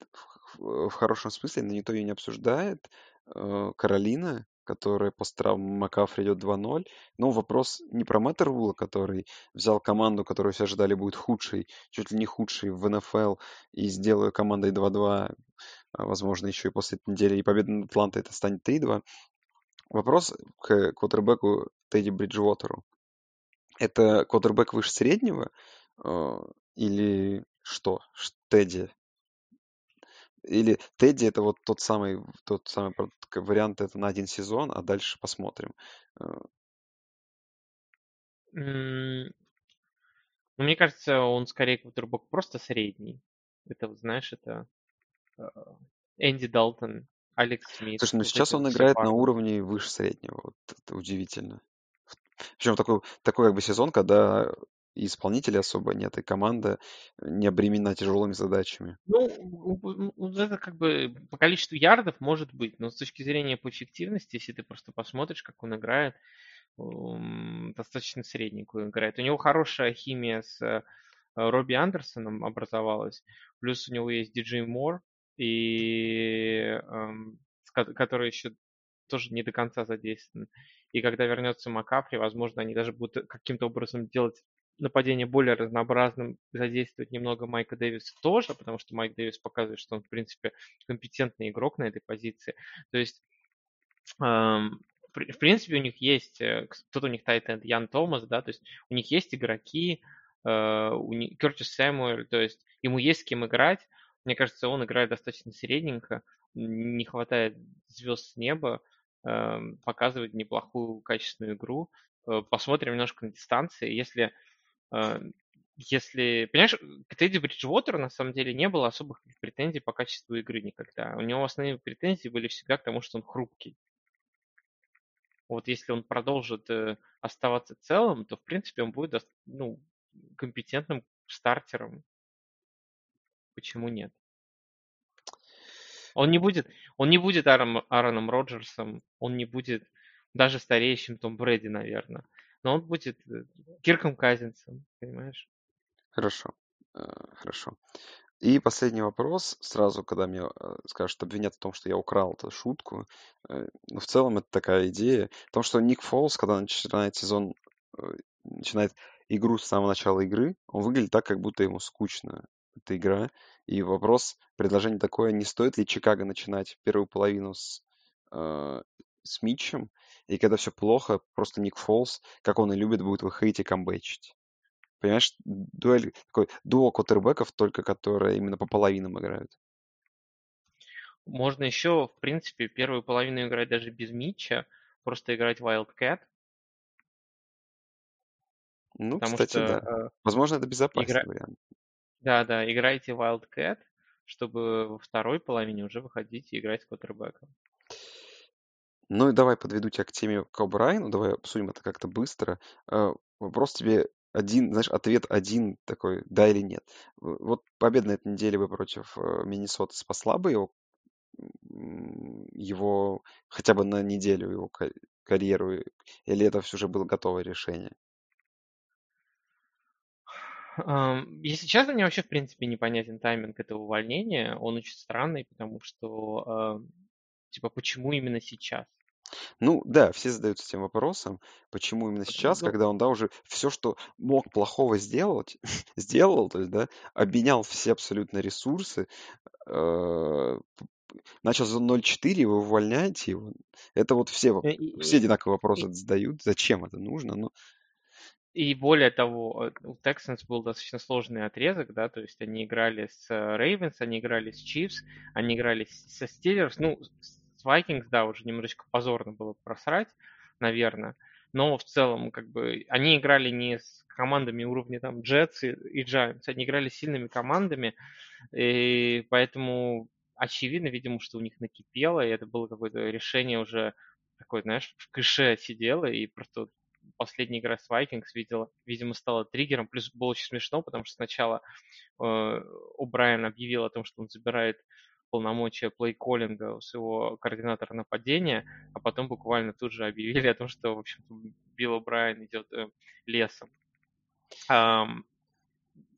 в, в хорошем смысле, но никто ее не обсуждает, uh, Каролина, которая после травмы Макафри идет два ноль. Но вопрос не про Мэтта Рула, который взял команду, которую все ожидали будет худшей, чуть ли не худшей в эн эф эл, и сделаю командой два-два, возможно, еще и после этой недели, и победа над Атлантой это станет три-два. Вопрос к квотербеку Тедди Бриджвотеру. Это квотербек выше среднего или что? Тедди? Или Тедди — это вот тот самый, тот самый вариант, это на один сезон, а дальше посмотрим. Мне кажется, он скорее квотербек просто средний. Это, знаешь, это Энди Далтон, Алекс Смит. Слушай, ну вот сейчас он играет пары на уровне выше среднего. Вот это удивительно. Причем такой, такой как бы сезон, когда и исполнителей особо нет, и команда не обременена тяжелыми задачами. Ну, это как бы по количеству ярдов может быть, но с точки зрения по эффективности, если ты просто посмотришь, как он играет, достаточно средненькую играет. У него хорошая химия с Робби Андерсоном образовалась, плюс у него есть Диджей Мор, и который еще тоже не до конца задействован. И когда вернется Макафри, возможно, они даже будут каким-то образом делать нападение более разнообразным, задействовать немного Майка Дэвиса тоже, потому что Майк Дэвис показывает, что он, в принципе, компетентный игрок на этой позиции. То есть, эм, в принципе, у них есть, кто-то у них тайт-энд Ян Томас, да, то есть у них есть игроки, э, у них, Кертис Сэмюэль, то есть ему есть с кем играть. Мне кажется, он играет достаточно средненько, не хватает звезд с неба, э, показывает неплохую качественную игру. Посмотрим немножко на дистанции. Если Если, понимаешь, к Тедди Бриджвотеру на самом деле не было особых претензий по качеству игры никогда. У него основные претензии были всегда к тому, что он хрупкий. Вот если он продолжит оставаться целым, то, в принципе, он будет, ну, компетентным стартером. Почему нет? Он не будет, он не будет Аарон, Аароном Роджерсом, он не будет даже стареющим Том Брэди, наверное. Но он будет Кирком Казинцем, понимаешь? Хорошо, хорошо. И последний вопрос. Сразу, когда мне скажут, обвинят в том, что я украл эту шутку. Но в целом это такая идея. В том, что Ник Фолс, когда начинает сезон, начинает игру с самого начала игры, он выглядит так, как будто ему скучно эта игра. И вопрос, предложение такое, не стоит ли Чикаго начинать первую половину с... с Митчем, и когда все плохо, просто Ник Фолс, как он и любит, будет выходить и камбэчить. Понимаешь, дуэль, такой дуо квотербеков, только которые именно по половинам играют. Можно еще, в принципе, первую половину играть даже без Митча, просто играть Wildcat. Ну, потому, кстати, что, да. Возможно, это безопасный игра... вариант. Да-да, играйте Wildcat, чтобы во второй половине уже выходить и играть с квотербеком. Ну и давай подведу тебя к теме к О'Брайену, давай обсудим это как-то быстро. Вопрос тебе один, знаешь, ответ один такой, да или нет. Вот победа на этой неделе бы против Миннесоты спасла бы его, его хотя бы на неделю, его карьеру, или это все уже было готовое решение? Если честно, мне вообще в принципе непонятен тайминг этого увольнения. Он очень странный, потому что типа почему именно сейчас? Ну да, все задаются тем вопросом, почему именно сейчас, ну, когда он, да, уже все, что мог плохого сделать, сделал, то есть, да, обменял все абсолютно ресурсы, э- начал за ноль четыре, вы увольняете его. Это вот все, и, все одинаковые вопросы и, задают, зачем это нужно. Ну... И более того, у Texans был достаточно сложный отрезок, да, то есть они играли с Ravens, они играли с Chiefs, они играли со Steelers, ну, Vikings, да, уже немножечко позорно было просрать, наверное, но в целом, как бы, они играли не с командами уровня там Jets и, и Giants, они играли с сильными командами, и поэтому очевидно, видимо, что у них накипело, и это было какое-то решение уже такое, знаешь, в кэше сидело, и просто последняя игра с Vikings, видела, видимо, стала триггером, плюс было очень смешно, потому что сначала э, О'Брайен объявил о том, что он забирает полномочия плей-коллинга у своего координатора нападения, а потом буквально тут же объявили о том, что, в общем-то, Билл О'Брайен идет э, лесом. Эм,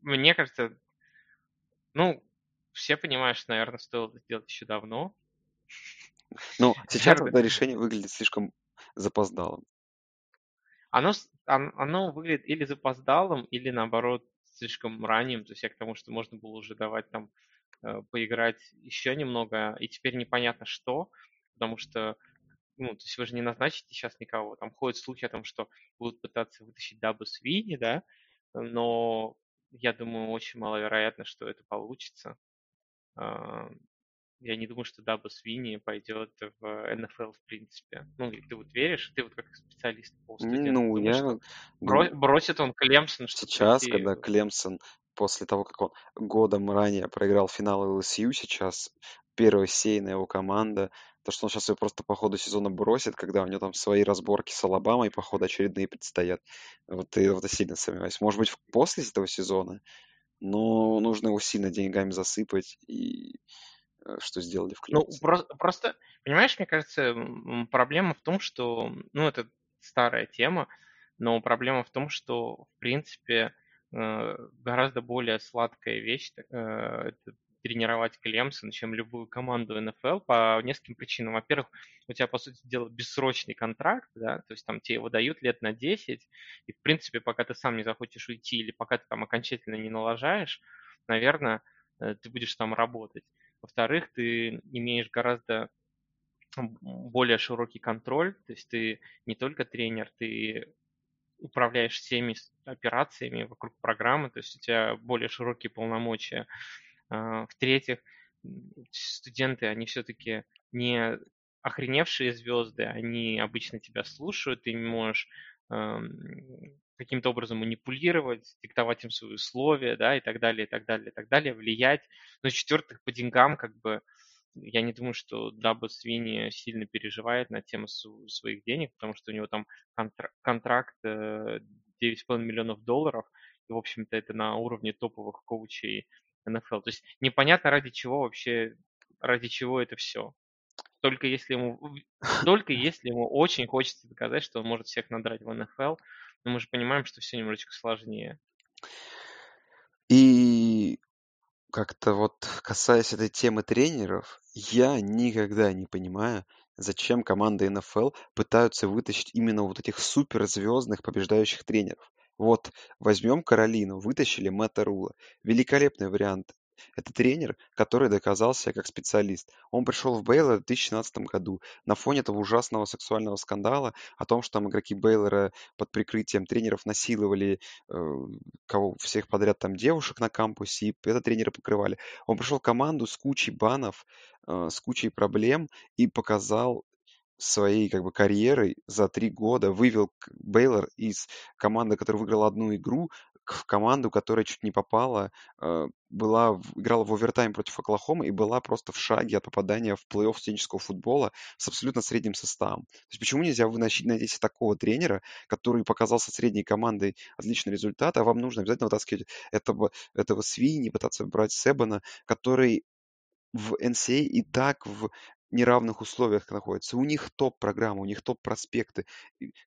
мне кажется, ну, все понимают, что, наверное, стоило это сделать еще давно. Ну, сейчас тогда решение выглядит слишком запоздалым. Оно, оно выглядит или запоздалым, или, наоборот, слишком ранним. То есть я к тому, что можно было уже давать там поиграть еще немного, и теперь непонятно что, потому что, ну, то есть вы же не назначите сейчас никого, там ходят слухи о том, что будут пытаться вытащить Дабу Свини, да, но я думаю, очень маловероятно, что это получится. Я не думаю, что Дабу Свини пойдет в эн эф эл в принципе. Ну, ты вот веришь, ты вот как специалист по студенту, ну, думаешь, я... бро... бросит он Клемсон? Что сейчас, прийти... когда Клемсон... После того, как он годом ранее проиграл финал эл эс ю, сейчас первая сеянная его команда, то, что он сейчас ее просто по ходу сезона бросит, когда у него там свои разборки с Алабамой, по ходу очередные предстоят. Вот я вот сильно сомневаюсь. Может быть, после этого сезона, но нужно его сильно деньгами засыпать, и что сделали в клубе. Ну, про- просто, понимаешь, мне кажется, проблема в том, что, ну, это старая тема, но проблема в том, что, в принципе, гораздо более сладкая вещь – это тренировать Клемсона, чем любую команду эн эф эл по нескольким причинам. Во-первых, у тебя, по сути дела, бессрочный контракт, да, то есть там тебе его дают лет на десять, и, в принципе, пока ты сам не захочешь уйти или пока ты там окончательно не налажаешь, наверное, ты будешь там работать. Во-вторых, ты имеешь гораздо более широкий контроль, то есть ты не только тренер, ты управляешь всеми операциями вокруг программы, то есть у тебя более широкие полномочия. В-третьих, студенты, они все-таки не охреневшие звезды, они обычно тебя слушают, ты не можешь каким-то образом манипулировать, диктовать им свои условия, да, и так далее, и так далее, и так далее, влиять. Но в-четвертых, по деньгам, как бы, я не думаю, что Дабу Свини сильно переживает на тему своих денег, потому что у него там контракт девять целых пять десятых миллионов долларов, и, в общем-то, это на уровне топовых коучей эн эф эл. То есть непонятно, ради чего вообще, ради чего это все. Только если ему, только если ему очень хочется доказать, что он может всех надрать в эн эф эл, но мы же понимаем, что все немножечко сложнее. И... Как-то вот касаясь этой темы тренеров, я никогда не понимаю, зачем команды эн эф эл пытаются вытащить именно вот этих суперзвездных побеждающих тренеров. Вот возьмем Каролину, вытащили Мэтта Рула. Великолепный вариант. Это тренер, который доказал себя как специалист. Он пришел в Бейлор в две тысячи шестнадцатом году на фоне этого ужасного сексуального скандала о том, что там игроки Бейлора под прикрытием тренеров насиловали э, кого, всех подряд там девушек на кампусе, и это тренеры покрывали. Он пришел в команду с кучей банов, э, с кучей проблем и показал своей, как бы, карьерой за три года, вывел Бейлор из команды, которая выиграла одну игру, в команду, которая чуть не попала, была, играла в овертайм против Оклахомы и была просто в шаге от попадания в плей-офф студенческого футбола с абсолютно средним составом. То есть почему нельзя выносить, надеяться, такого тренера, который показал со средней командой отличный результат, а вам нужно обязательно вытаскивать этого, этого Свини, пытаться брать Себана, который в эн си эй и так в неравных условиях находятся. У них топ-программа, у них топ-проспекты.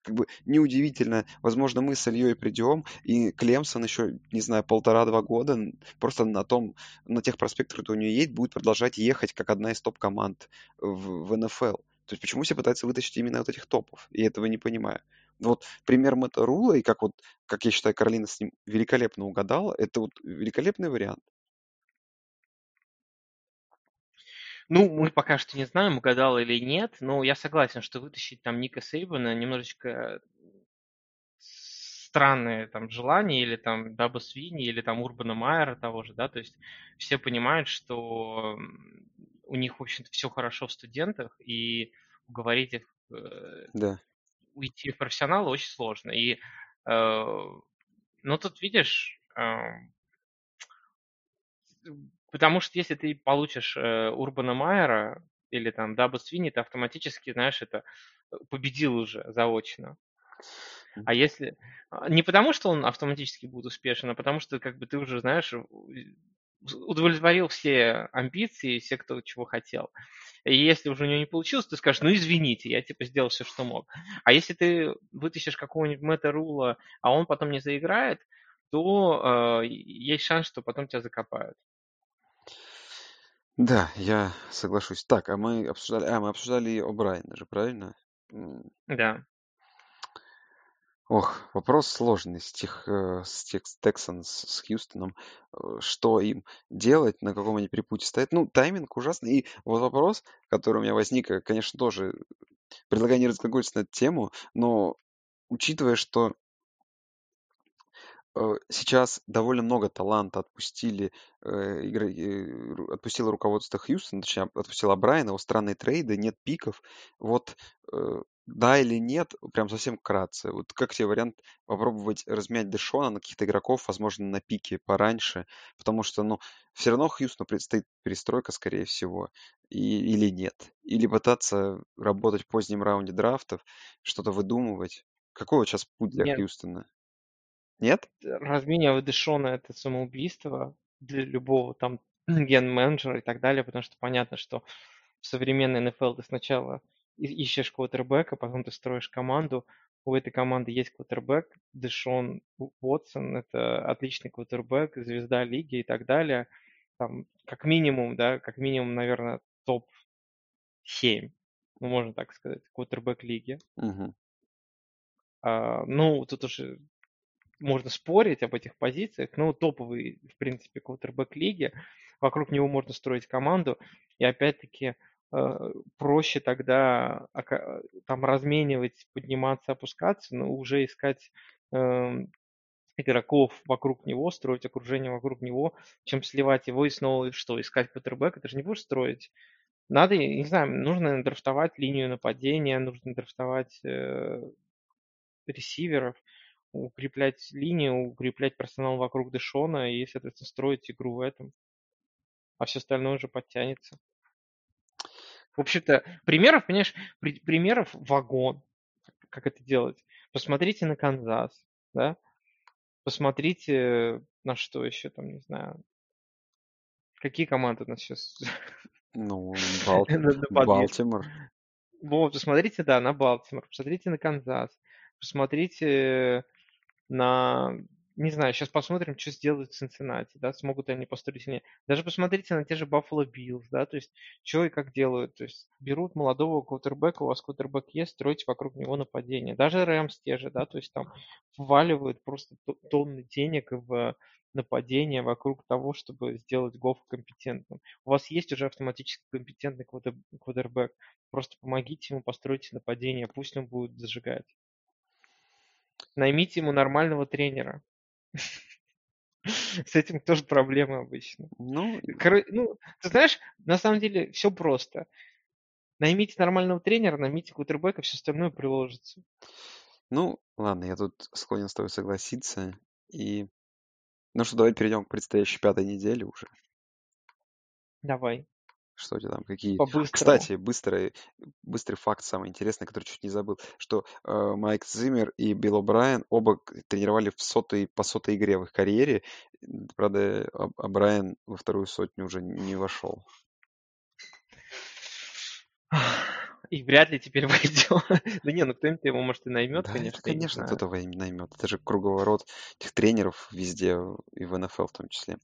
Как бы неудивительно. Возможно, мы с Ильей придем, и Клемсон еще, не знаю, полтора-два года просто на том, на тех проспектах, которые у нее есть, будет продолжать ехать как одна из топ-команд в, в эн эф эл. То есть почему все пытаются вытащить именно вот этих топов? Я этого не понимаю. Вот пример Мэтта Рула, и как, вот, как я считаю, Каролина с ним великолепно угадала, это вот великолепный вариант. Ну, мы пока что не знаем, угадал или нет, но я согласен, что вытащить там Ника Сейбана немножечко странное там желание, или там Даба Свини, или там Урбана Майера того же, да, то есть все понимают, что у них, в общем-то, все хорошо в студентах, и уговорить их да. уйти в профессионалы очень сложно. И, э, ну, тут видишь... Э, Потому что если ты получишь э, Урбана Майера или там Даба Свини, ты автоматически, знаешь, это победил уже заочно. А если... Не потому, что он автоматически будет успешен, а потому что как бы ты уже, знаешь, удовлетворил все амбиции, все, кто чего хотел. И если уже у него не получилось, ты скажешь, ну извините, я типа сделал все, что мог. А если ты вытащишь какого-нибудь Мэтта Рула, а он потом не заиграет, то э, есть шанс, что потом тебя закопают. Да, я соглашусь. Так, а мы обсуждали... А, мы обсуждали О'Брайена же, правильно? Да. Ох, вопрос сложный с, тех, с тех, Тексанс, с Хьюстоном. Что им делать, на каком они перепутье стоят? Ну, тайминг ужасный. И вот вопрос, который у меня возник, конечно, тоже предлагаю не разглагольствовать на эту тему, но учитывая, что сейчас довольно много таланта отпустили, э, игры, э, отпустило руководство Хьюстона, точнее, отпустило Брайана, у странные трейды, нет пиков. Вот э, да или нет, прям совсем вкратце. Вот как тебе вариант попробовать размять Дэшона на каких-то игроков, возможно, на пике пораньше, потому что, ну, все равно Хьюстону предстоит перестройка, скорее всего, и, или нет. Или пытаться работать в позднем раунде драфтов, что-то выдумывать. Какой вот сейчас путь для нет. Хьюстона? Нет? Разменивать Дэшона – это самоубийство для любого там ген-менеджера и так далее, потому что понятно, что в современной эн эф эл ты сначала ищешь квотербека, потом ты строишь команду. У этой команды есть квотербек, Дэшон Уотсон – это отличный квотербек, звезда лиги и так далее. Там, как минимум, да, как минимум, наверное, топ семь, ну, можно так сказать, квотербек лиги. Угу. А, ну, тут уже... Можно спорить об этих позициях, но топовый, в принципе, квотербек лиги. Вокруг него можно строить команду. И опять-таки э, проще тогда там разменивать, подниматься, опускаться, но уже искать э, игроков вокруг него, строить окружение вокруг него, чем сливать его и снова что? Искать квотербека. Ты же не будешь строить. Надо, не знаю, нужно драфтовать линию нападения, нужно драфтовать э, ресиверов, укреплять линию, укреплять персонал вокруг Дэшона и, соответственно, строить игру в этом. А все остальное уже подтянется. В общем-то, примеров, понимаешь, при, примеров вагон, как это делать. Посмотрите на Канзас, да? Посмотрите на что еще там, не знаю. Какие команды у нас сейчас? Ну, Балтимор. Вот, посмотрите, да, на Балтимор. Посмотрите на Канзас. Посмотрите... на, не знаю, сейчас посмотрим, что сделают в Цинциннати, да, смогут они построить или нет. Даже посмотрите на те же Buffalo Bills, да, то есть, что и как делают, то есть, берут молодого квотербека, у вас квотербек есть, строите вокруг него нападение. Даже Рэмс те же, да, то есть, там вваливают просто тонны денег в нападение вокруг того, чтобы сделать Гоффа компетентным. У вас есть уже автоматически компетентный квотербек, просто помогите ему, постройте нападение, пусть он будет зажигать. Наймите ему нормального тренера. С этим тоже проблемы обычно. Ну, Кор... ну, ты знаешь, на самом деле все просто. Наймите нормального тренера, наймите квотербека, все остальное приложится. Ну, ладно, я тут склонен с тобой согласиться. И... Ну что, давай перейдем к предстоящей пятой неделе уже. Давай. Что у тебя там? Какие? По-быстрому. Кстати, быстрый, быстрый факт самый интересный, который чуть не забыл, что э, Майк Зиммер и Билл О'Брайен оба тренировали в сотой, по сотой игре в их карьере. Правда, О'Брайен во вторую сотню уже не вошел. И вряд ли теперь выйдет. Да не, ну кто-нибудь его, может, и наймет, да, конечно. Да, конечно, кто-то его наймет. Это же круговорот этих тренеров везде, и в эн эф эл в том числе.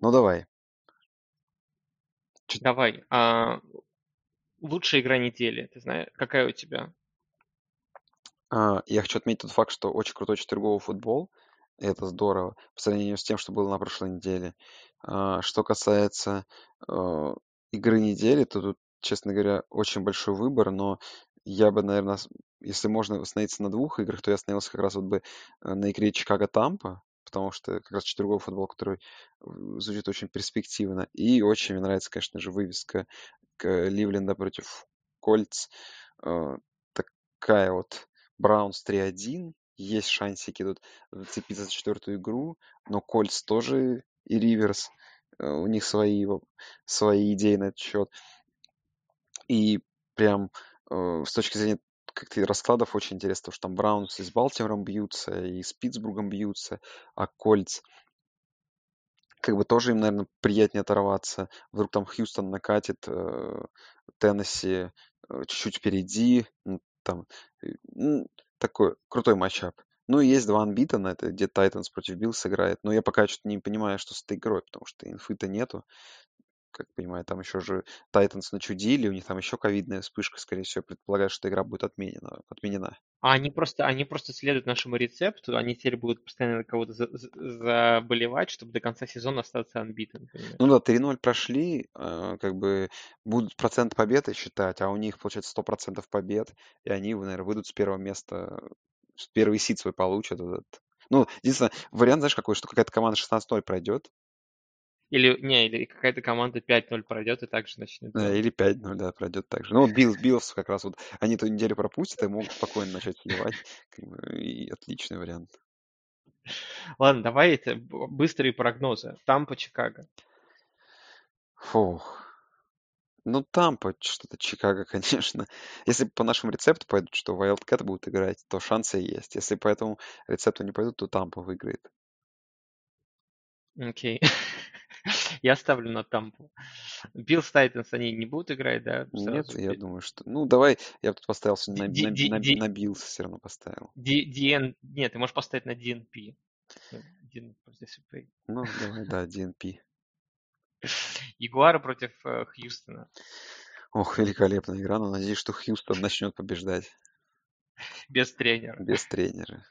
Ну, давай. Давай. А, лучшая игра недели, ты знаешь, какая у тебя? А, я хочу отметить тот факт, что очень крутой четверговый футбол. Это здорово. По сравнению с тем, что было на прошлой неделе. А, что касается а, игры недели, то тут, честно говоря, очень большой выбор, но я бы, наверное, если можно остановиться на двух играх, то я остановился как раз вот бы на игре Чикаго-Тампа, потому что как раз четверговый футбол, который звучит очень перспективно. И очень мне нравится, конечно же, вывеска Ливленда против Кольц. Такая вот Браунс три один. Есть шансики тут зацепиться за четвертую игру, но Кольц тоже и Риверс. У них свои, свои идеи на этот счет. И прям э, с точки зрения как-то раскладов очень интересно, потому что там Браунс и с Балтимором бьются, и с Питтсбургом бьются, а Кольц как бы тоже им, наверное, приятнее оторваться. Вдруг там Хьюстон накатит, э, Теннесси э, чуть-чуть впереди. Ну, там, э, ну, такой крутой матчап. Ну, есть два анбитана, это где Тайтанс против Биллс играет. Но я пока что-то не понимаю, что с этой игрой, потому что инфы-то нету. Как понимаю, там еще же Тайтанс начудили, у них там еще ковидная вспышка, скорее всего, предполагают, что игра будет отменена. отменена. А они просто, они просто следуют нашему рецепту, они теперь будут постоянно кого-то за- заболевать, чтобы до конца сезона остаться unbeaten. Ну да, три ноль прошли, как бы будут процент победы считать, а у них, получается, сто процентов побед, и они, наверное, выйдут с первого места, первый сид свой получат. Ну, единственное, вариант, знаешь, какой, что какая-то команда шестнадцать ноль пройдет, Или, не, или какая-то команда пять ноль пройдет и также начнет. Да, или пять ноль, да, пройдет так же. Ну, Биллс, Биллс как раз вот, они эту неделю пропустят и могут спокойно начать сливать. И отличный вариант. Ладно, давай это быстрые прогнозы. Тампа, Чикаго. Фух. Ну, Тампа, что-то Чикаго, конечно. Если по нашему рецепту пойдут, что Wildcat будут играть, то шансы есть. Если по этому рецепту не пойдут, то Тампа выиграет. Окей. Okay. Я ставлю на Тампу. Биллс Тайтанс они не будут играть, да? Нет, я думаю, что... Ну, давай, я тут поставил на, D- на, D- на, D- на Биллс, все равно поставил. D- D- Нет, ты можешь поставить на ди эн пи. Ну, давай, да, ди эн пи. Ягуары против uh, Хьюстона. Ох, великолепная игра, но надеюсь, что Хьюстон начнет побеждать. Без тренера. Без тренера.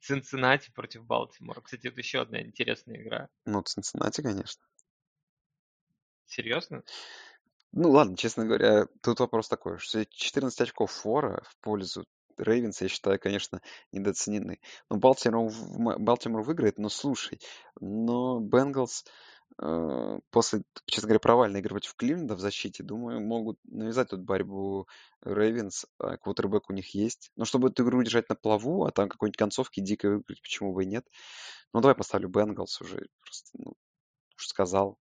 Цинциннати против Балтимора. Кстати, это еще одна интересная игра. Ну, Цинциннати, конечно. Серьезно? Ну, ладно, честно говоря, тут вопрос такой, что четырнадцать очков фора в пользу Рейвенс, я считаю, конечно, недооценены. Но Балтимор, Балтимор выиграет, но слушай, но Бенгалс э, после, честно говоря, провальной игры против Кливленда в защите, думаю, могут навязать тут борьбу Рейвенс, а квотербэк у них есть. Но чтобы эту игру держать на плаву, а там какой-нибудь концовки дико выиграть, почему бы и нет. Ну, давай поставлю Бенгалс уже. Просто, ну, уж сказал.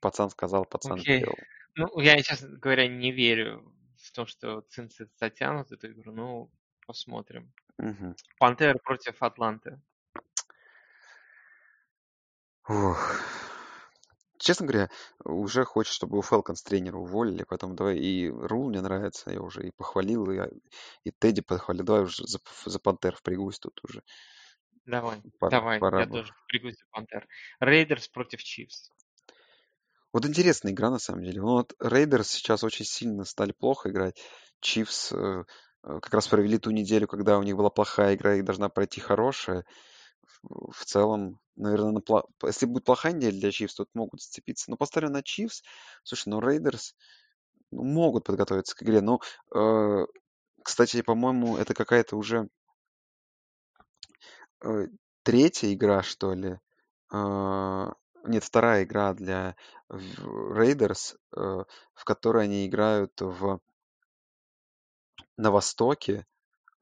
Пацан сказал, пацан okay. Сделал. Ну, я, честно говоря, не верю в том, что Цинцы затянут эту игру, ну, посмотрим. Угу. Пантеры против Атланты. Ох. Честно говоря, уже хочется, чтобы у Фелконс тренера уволили, поэтому давай и Рул мне нравится, я уже и похвалил, и, и Тедди похвалил. Давай уже за, за Пантер впрягусь тут уже. Давай, пора, давай, пора я бы. Тоже впрягусь за Пантер. Рейдерс против Чифс. Вот интересная игра, на самом деле. Ну, вот Рейдерс сейчас очень сильно стали плохо играть. Чифс э, как раз провели ту неделю, когда у них была плохая игра и должна пройти хорошая. В, в целом, наверное, на пла... если будет плохая неделя для Чифс, то могут зацепиться. Но поставлю на Чифс. Слушай, ну Рейдерс ну, могут подготовиться к игре. Но, э, кстати, по-моему, это какая-то уже э, третья игра, что ли. Э, Нет, вторая игра для Raiders, в которой они играют в... на Востоке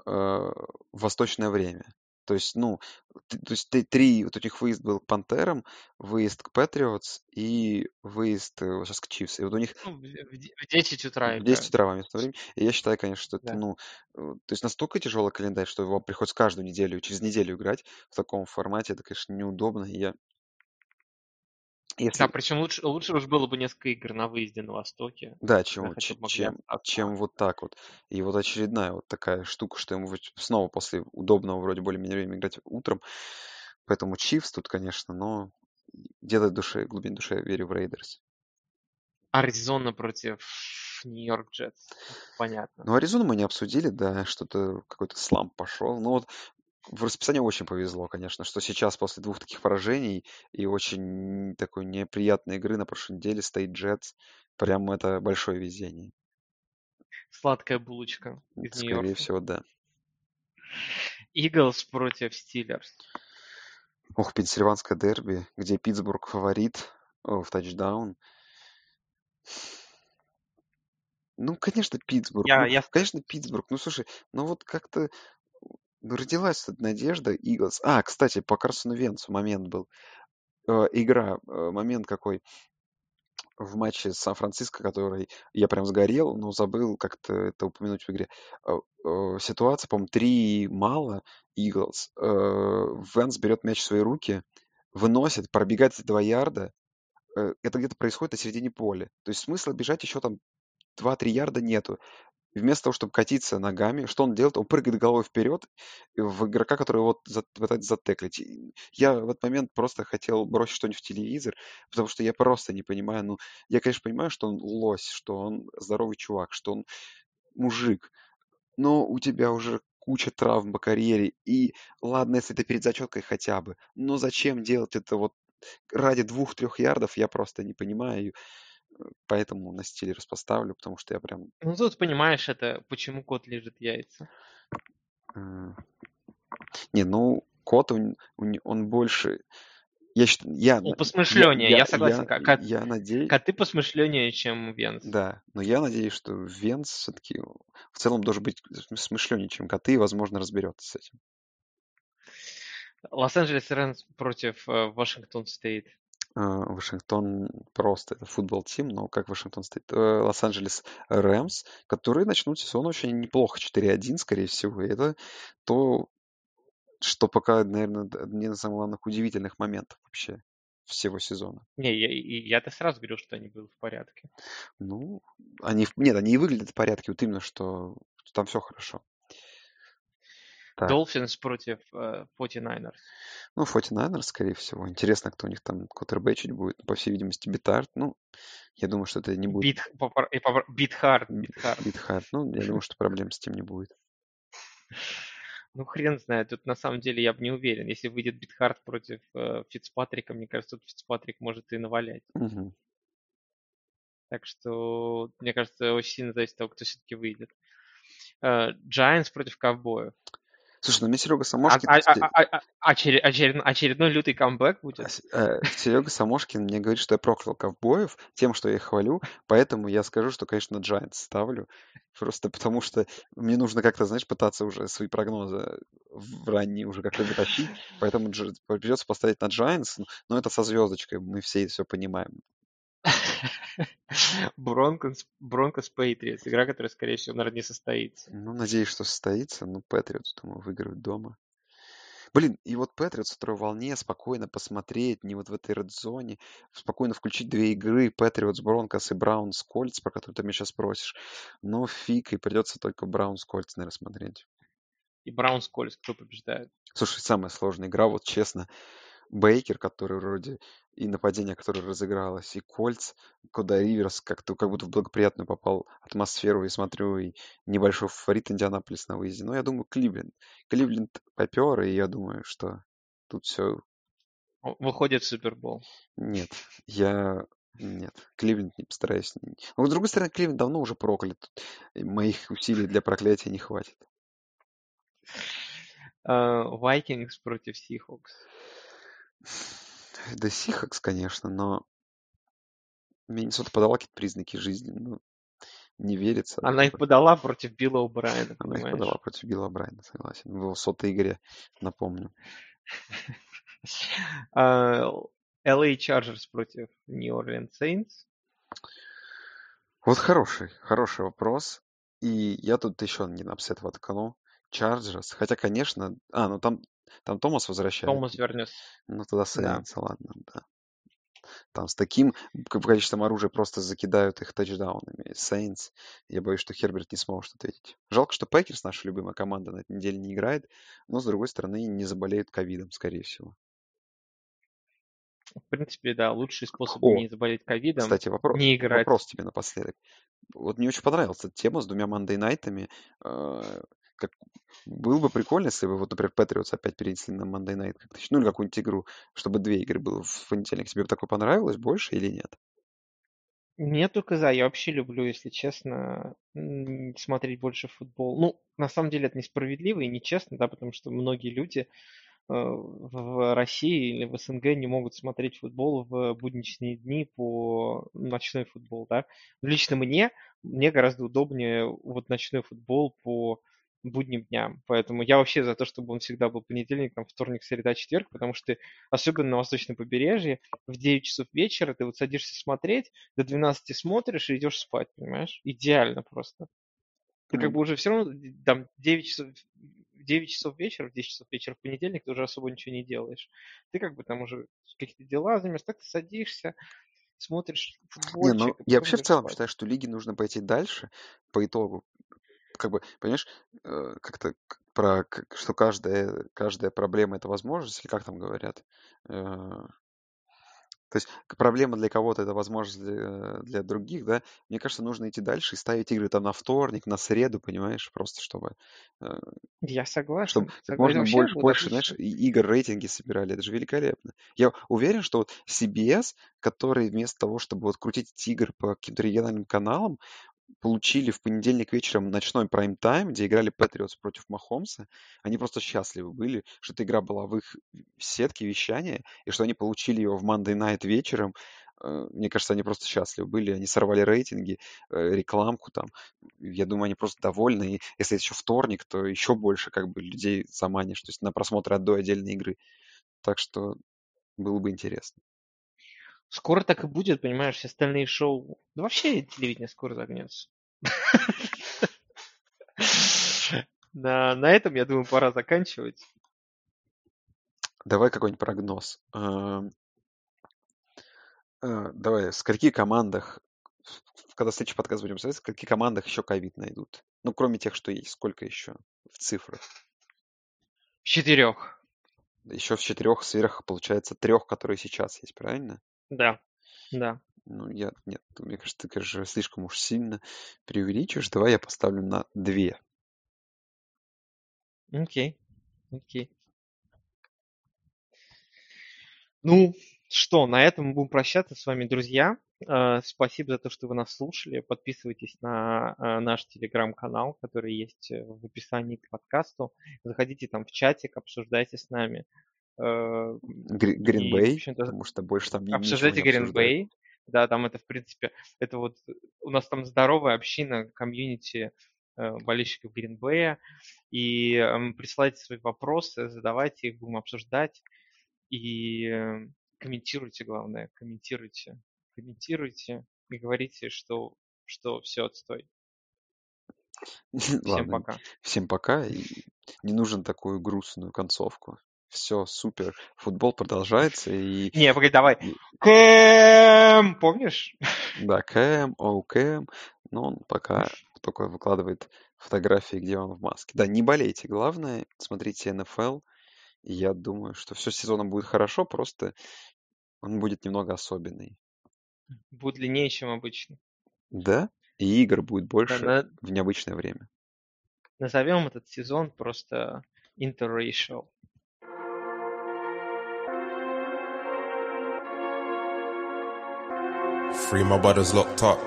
в восточное время. То есть, ну, то есть три, вот у них выезд был к Пантерам, выезд к Патриотс и выезд сейчас к Чифс. И вот у них... Ну, в десять утра играют. В десять утра во местное время. И я считаю, конечно, что да. Это, ну, то есть настолько тяжелый календарь, что его приходится каждую неделю, через неделю играть в таком формате. Это, конечно, неудобно. И я Если... Да, причем лучше, лучше уж было бы несколько игр на выезде на Востоке. Да, чем, чем, чем, чем вот так вот. И вот очередная вот такая штука, что ему снова после удобного вроде более-менее времени играть утром. Поэтому Chiefs тут, конечно, но где-то в душе, в глубине души я верю в Raiders. Аризона против Нью-Йорк Джетс. Понятно. Ну, Аризону мы не обсудили, да, что-то, какой-то слам пошел. Ну вот в расписании очень повезло, конечно, что сейчас после двух таких поражений и очень такой неприятной игры на прошлой неделе стоит Джетс. Прям это большое везение. Сладкая булочка из Скорее Нью-Йорка. Скорее всего, да. Иглс против Стиллерс. Ох, пенсильванское дерби, где Питтсбург фаворит в тачдаун. Ну, конечно, Питтсбург. Я, ну, я... Конечно, Питтсбург. Ну, слушай, ну вот как-то родилась тут надежда. Иглс. А, кстати, по Карсону Венцу момент был. Э, игра, э, момент какой в матче с Сан-Франциско, который я прям сгорел, но забыл как-то это упомянуть в игре. Э, э, ситуация, по-моему, три мало Иглс. Э, Венц берет мяч в свои руки, выносит, пробегает два ярда. Это где-то происходит на середине поля. То есть смысла бежать еще там два-три ярда нету. Вместо того, чтобы катиться ногами, что он делает? Он прыгает головой вперед в игрока, который его пытается затеклить. Я в этот момент просто хотел бросить что-нибудь в телевизор, потому что я просто не понимаю. Ну, я, конечно, понимаю, что он лось, что он здоровый чувак, что он мужик. Но у тебя уже куча травм по карьере. И ладно, если это перед зачеткой хотя бы. Но зачем делать это вот ради двух-трех ярдов, я просто не понимаю. Поэтому на стиле распоставлю, потому что я прям... Ну, тут понимаешь это, почему кот лежит яйца. Не, ну, кот, он, он больше... Я считаю... Я, ну, посмышленнее, я, я согласен. Я, кот, я надеюсь... Коты посмышленнее, чем Венц. Да, но я надеюсь, что Венц все-таки в целом должен быть смышленнее, чем коты, и, возможно, разберется с этим. Лос-Анджелес Рэмс против Вашингтон Стейт. Вашингтон просто это футбол-тим, но как Вашингтон Стейт. Лос-Анджелес Рэмс, которые начнут сезон очень неплохо. четыре один, скорее всего. И это то, что пока, наверное, один из самых главных удивительных моментов вообще всего сезона. Не, я, я-то сразу говорил, что они были в порядке. Ну, они... Нет, они и выглядят в порядке. Вот именно, что там все хорошо. Долфинс против uh, форти найнерс. Ну, форти найнерс, скорее всего. Интересно, кто у них там квотербэчить будет. По всей видимости, Битхард. Ну, я думаю, что это не будет... Битхард. Битхард. Ну, я думаю, что проблем с тем не будет. Ну, хрен знает. Тут, на самом деле, я бы не уверен. Если выйдет Битхард против э, Фицпатрика, мне кажется, тут Фицпатрик может и навалять. Угу. Так что, мне кажется, очень сильно зависит от того, кто все-таки выйдет. Джайанс uh, против Ковбоев. Слушай, ну мне Серега Самошкин... А, а, а, а, очеред, очеред, очередной лютый камбэк будет. Серега Самошкин мне говорит, что я проклял Ковбоев тем, что я их хвалю, поэтому я скажу, что, конечно, Giants ставлю. Просто потому что мне нужно как-то, знаешь, пытаться уже свои прогнозы в ранние уже как-то вытащить, поэтому придется поставить на Giants, но это со звездочкой, мы все все понимаем. Бронкос Патриотс. Игра, которая, скорее всего, наверное, не состоится. Ну, надеюсь, что состоится. Ну, Патриотс, думаю, выиграют дома. Блин, и вот Патриотс в второй волне спокойно посмотреть, не вот в этой Red Zone, спокойно включить две игры, Патриотс, Бронкос и Браунс, Кольтс, про которые ты меня сейчас просишь. Но фиг, и придется только Браунс, Кольтс, наверное, смотреть. И Браунс, Кольтс, кто побеждает? Слушай, самая сложная игра, вот честно. Бейкер, который вроде и нападение, которое разыгралось, и Кольц, куда Риверс как-то как будто в благоприятную попал атмосферу, и смотрю, и небольшой фаворит Индианаполис на выезде. Но я думаю, Кливленд. Кливленд попер, и я думаю, что тут все... Выходит в Супербол. Нет, я... Нет, Кливленд не постараюсь. Но, с другой стороны, Кливленд давно уже проклят. Моих усилий для проклятия не хватит. Vikings против Seahawks. Да Сихакс, конечно, но Миннесота подала какие-то признаки жизни. Ну, не верится. Она их подала против Билла О'Брайена. Она понимаешь? Их подала против Билла О'Брайена, согласен. В сотой игре, напомню. эл эй Chargers против New Orleans Saints. Вот хороший, хороший вопрос. И я тут еще один апсет воткну. Chargers, хотя, конечно... А, ну там... Там Томас возвращается. Томас вернется. Ну, тогда Сейнс, да. Ладно, да. Там с таким количеством оружия просто закидают их тачдаунами. Saints. Я боюсь, что Херберт не сможет ответить. Жалко, что Пэкерс, наша любимая команда, на этой неделе не играет. Но, с другой стороны, не заболеют ковидом, скорее всего. В принципе, да, лучший способ О, не заболеть ковидом, кстати, вопрос, не играть. Вопрос тебе напоследок. Вот мне очень понравилась эта тема с двумя Monday-найтами. Как... Было бы прикольно, если бы, вот, например, Патриотс опять перенесли на Monday Night, как-то, ну или какую-нибудь игру, чтобы две игры было в понедельник. Тебе бы такое понравилось больше или нет? Мне только за. Я вообще люблю, если честно, смотреть больше футбол. Ну, на самом деле это несправедливо и нечестно, да, потому что многие люди в России или в СНГ не могут смотреть футбол в будничные дни по ночной футбол, да. Лично мне, мне гораздо удобнее вот ночной футбол по будним дням. Поэтому я вообще за то, чтобы он всегда был понедельник, там, вторник, среда, четверг, потому что, особенно на восточном побережье, в девять часов вечера ты вот садишься смотреть, до двенадцати смотришь и идешь спать, понимаешь? Идеально просто. Ты как бы уже все равно там девять часов, девять часов вечера, в десять часов вечера в понедельник ты уже особо ничего не делаешь. Ты как бы там уже какие-то дела занимаешься, так ты садишься, смотришь футбольчик. Не, ну, я вообще в целом спать. Считаю, что лиге нужно пойти дальше по итогу. Как бы, понимаешь, как-то про что каждая, каждая проблема — это возможность, или как там говорят? То есть проблема для кого-то — это возможность для, для других, да? Мне кажется, нужно идти дальше и ставить игры там на вторник, на среду, понимаешь, просто чтобы... Я согласен. Чтобы согласен. Можно больше, больше знаешь, игр, рейтинги собирали. Это же великолепно. Я уверен, что вот си би эс, который вместо того, чтобы вот крутить эти игры по каким-то региональным каналам, получили в понедельник вечером ночной прайм-тайм, где играли Патриотс против Махомса, они просто счастливы были, что эта игра была в их сетке вещания, и что они получили ее в Monday Night вечером. Мне кажется, они просто счастливы были, они сорвали рейтинги, рекламку там. Я думаю, они просто довольны, и если это еще вторник, то еще больше как бы людей заманишь, то есть на просмотр от до отдельной игры. Так что было бы интересно. Скоро так и будет, понимаешь, все остальные шоу. Да вообще телевидение скоро загнется. На этом, я думаю, пора заканчивать. Давай какой-нибудь прогноз. Давай, в скольких командах, когда следующий подкаст будем смотреть, в скольких командах еще ковид найдут? Ну, кроме тех, что есть. Сколько еще в цифрах? В четырех. Еще в четырех сверх, получается, трех, которые сейчас есть, правильно? Да, да. Ну, я, нет, мне кажется, ты, конечно, слишком уж сильно преувеличиваешь. Давай я поставлю на две. Окей, окей. Ну, что, на этом мы будем прощаться с вами, друзья. Спасибо за то, что вы нас слушали. Подписывайтесь на наш телеграм-канал, который есть в описании к подкасту. Заходите там в чатик, обсуждайте с нами. Грин Бэй, потому что больше там не обсуждайте Грин Бэй. Да, там это, в принципе, это вот у нас там здоровая община, комьюнити болельщиков Грин Бэя. И присылайте свои вопросы, задавайте их, будем обсуждать. И комментируйте, главное, комментируйте. Комментируйте и говорите, что, что все отстой. Всем Ладно, пока. Всем пока. И не нужен такую грустную концовку. Все, супер. Футбол продолжается и... Не, погоди, давай. Кэм! Помнишь? Да, Кэм, оу, Кэм. Но он пока только выкладывает фотографии, где он в маске. Да, не болейте. Главное, смотрите эн эф эл. Я думаю, что все с сезоном будет хорошо, просто он будет немного особенный. Будет длиннее, чем обычно. Да, и игр будет больше, да, на... в необычное время. Назовем этот сезон просто interracial. Free my brothers locked up.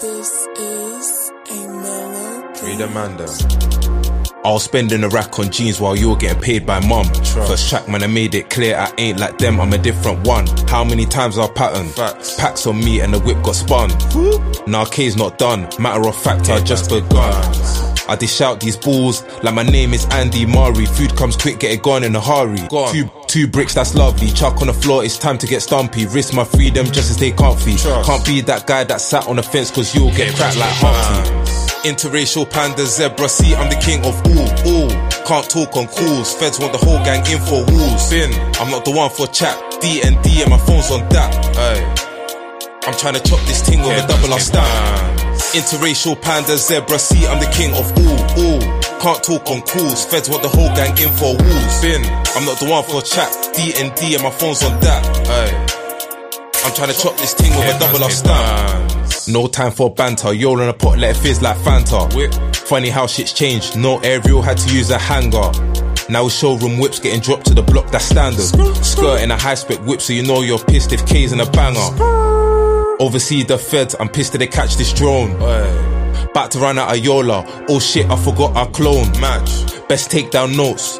This is another. Free the man down. I was spending a rack on jeans while you were getting paid by mum. Trust. First track, man, I made it clear I ain't like them, I'm a different one. How many times our pattern? Facts. Packs on me and the whip got spun. Whoop. Nah, K's not done. Matter of fact, yeah, I just begun. I dish out these balls like my name is Andy Murray. Food comes quick, get it gone in a hurry. Two, two bricks, that's lovely. Chuck on the floor, it's time to get stumpy. Risk my freedom just to stay comfy. Trust. Can't be that guy that sat on the fence, cause you'll get cracked like Humpty. Interracial panda zebra, see I'm the king of all, all. Can't talk on calls, feds want the whole gang in for walls. Sin, I'm not the one for chat, D and D and my phone's on that. Aye. I'm trying to chop this ting with a double R stand. Interracial panda zebra, see I'm the king of all, all. Can't talk on calls, feds want the whole gang in for walls. Sin, I'm not the one for chat, D and D and my phone's on that. Aye. I'm trying to chop this ting with a double R stamp. No time for banter, yo on a pot, let it fizz like Fanta. Whip. Funny how shit's changed, no aerial, had to use a hanger. Now showroom whips getting dropped to the block, that's standard. Skirt in a high-spec whip, so you know you're pissed if K's in a banger. Oversee the feds, I'm pissed that they catch this drone. Back to run out of Yola, oh shit, I forgot our clone. Match. Best take down notes.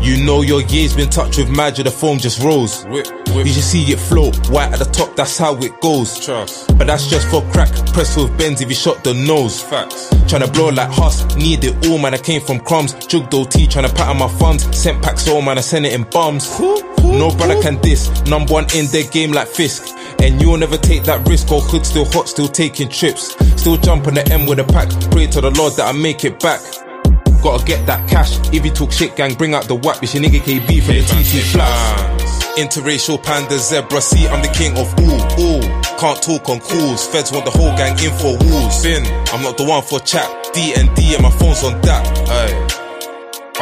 You know your year's been touched with magic, the foam just rose. Whip, whip. You should see it flow, white at the top, that's how it goes. Trust. But that's just for crack, press with Benz if you shot the nose. Facts. Tryna blow like Huss, need it all man, I came from crumbs. Jugdo tea, tryna pattern my thumbs, sent packs all man, I sent it in bums. No brother can diss, number one in their game like Fisk. And you'll never take that risk, or hood still hot, still taking trips. Still jump on the M with a pack, pray to the Lord that I make it back. Gotta get that cash. If you talk shit, gang, bring out the whack. Bitch, your nigga K B for the T T flats. Interracial panda zebra, see I'm the king of all, all. Can't talk on calls, feds want the whole gang in for walls. Sin, I'm not the one for chat, D and D and my phone's on that. Aye.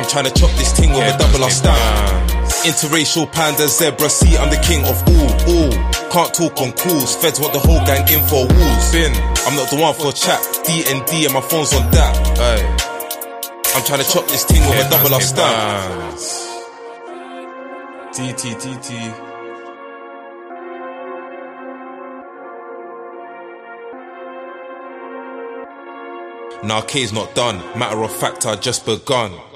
I'm trying to chop this ting with a double R stamp. Interracial panda zebra, see I'm the king of all, all. Can't talk on calls, feds want the whole gang in for walls. Sin, I'm not the one for chat, D and D and my phone's on that. Aye. I'm trying to chop this ting with a double R stamp. T T T T. Nah, K's not done. Matter of fact, I just begun.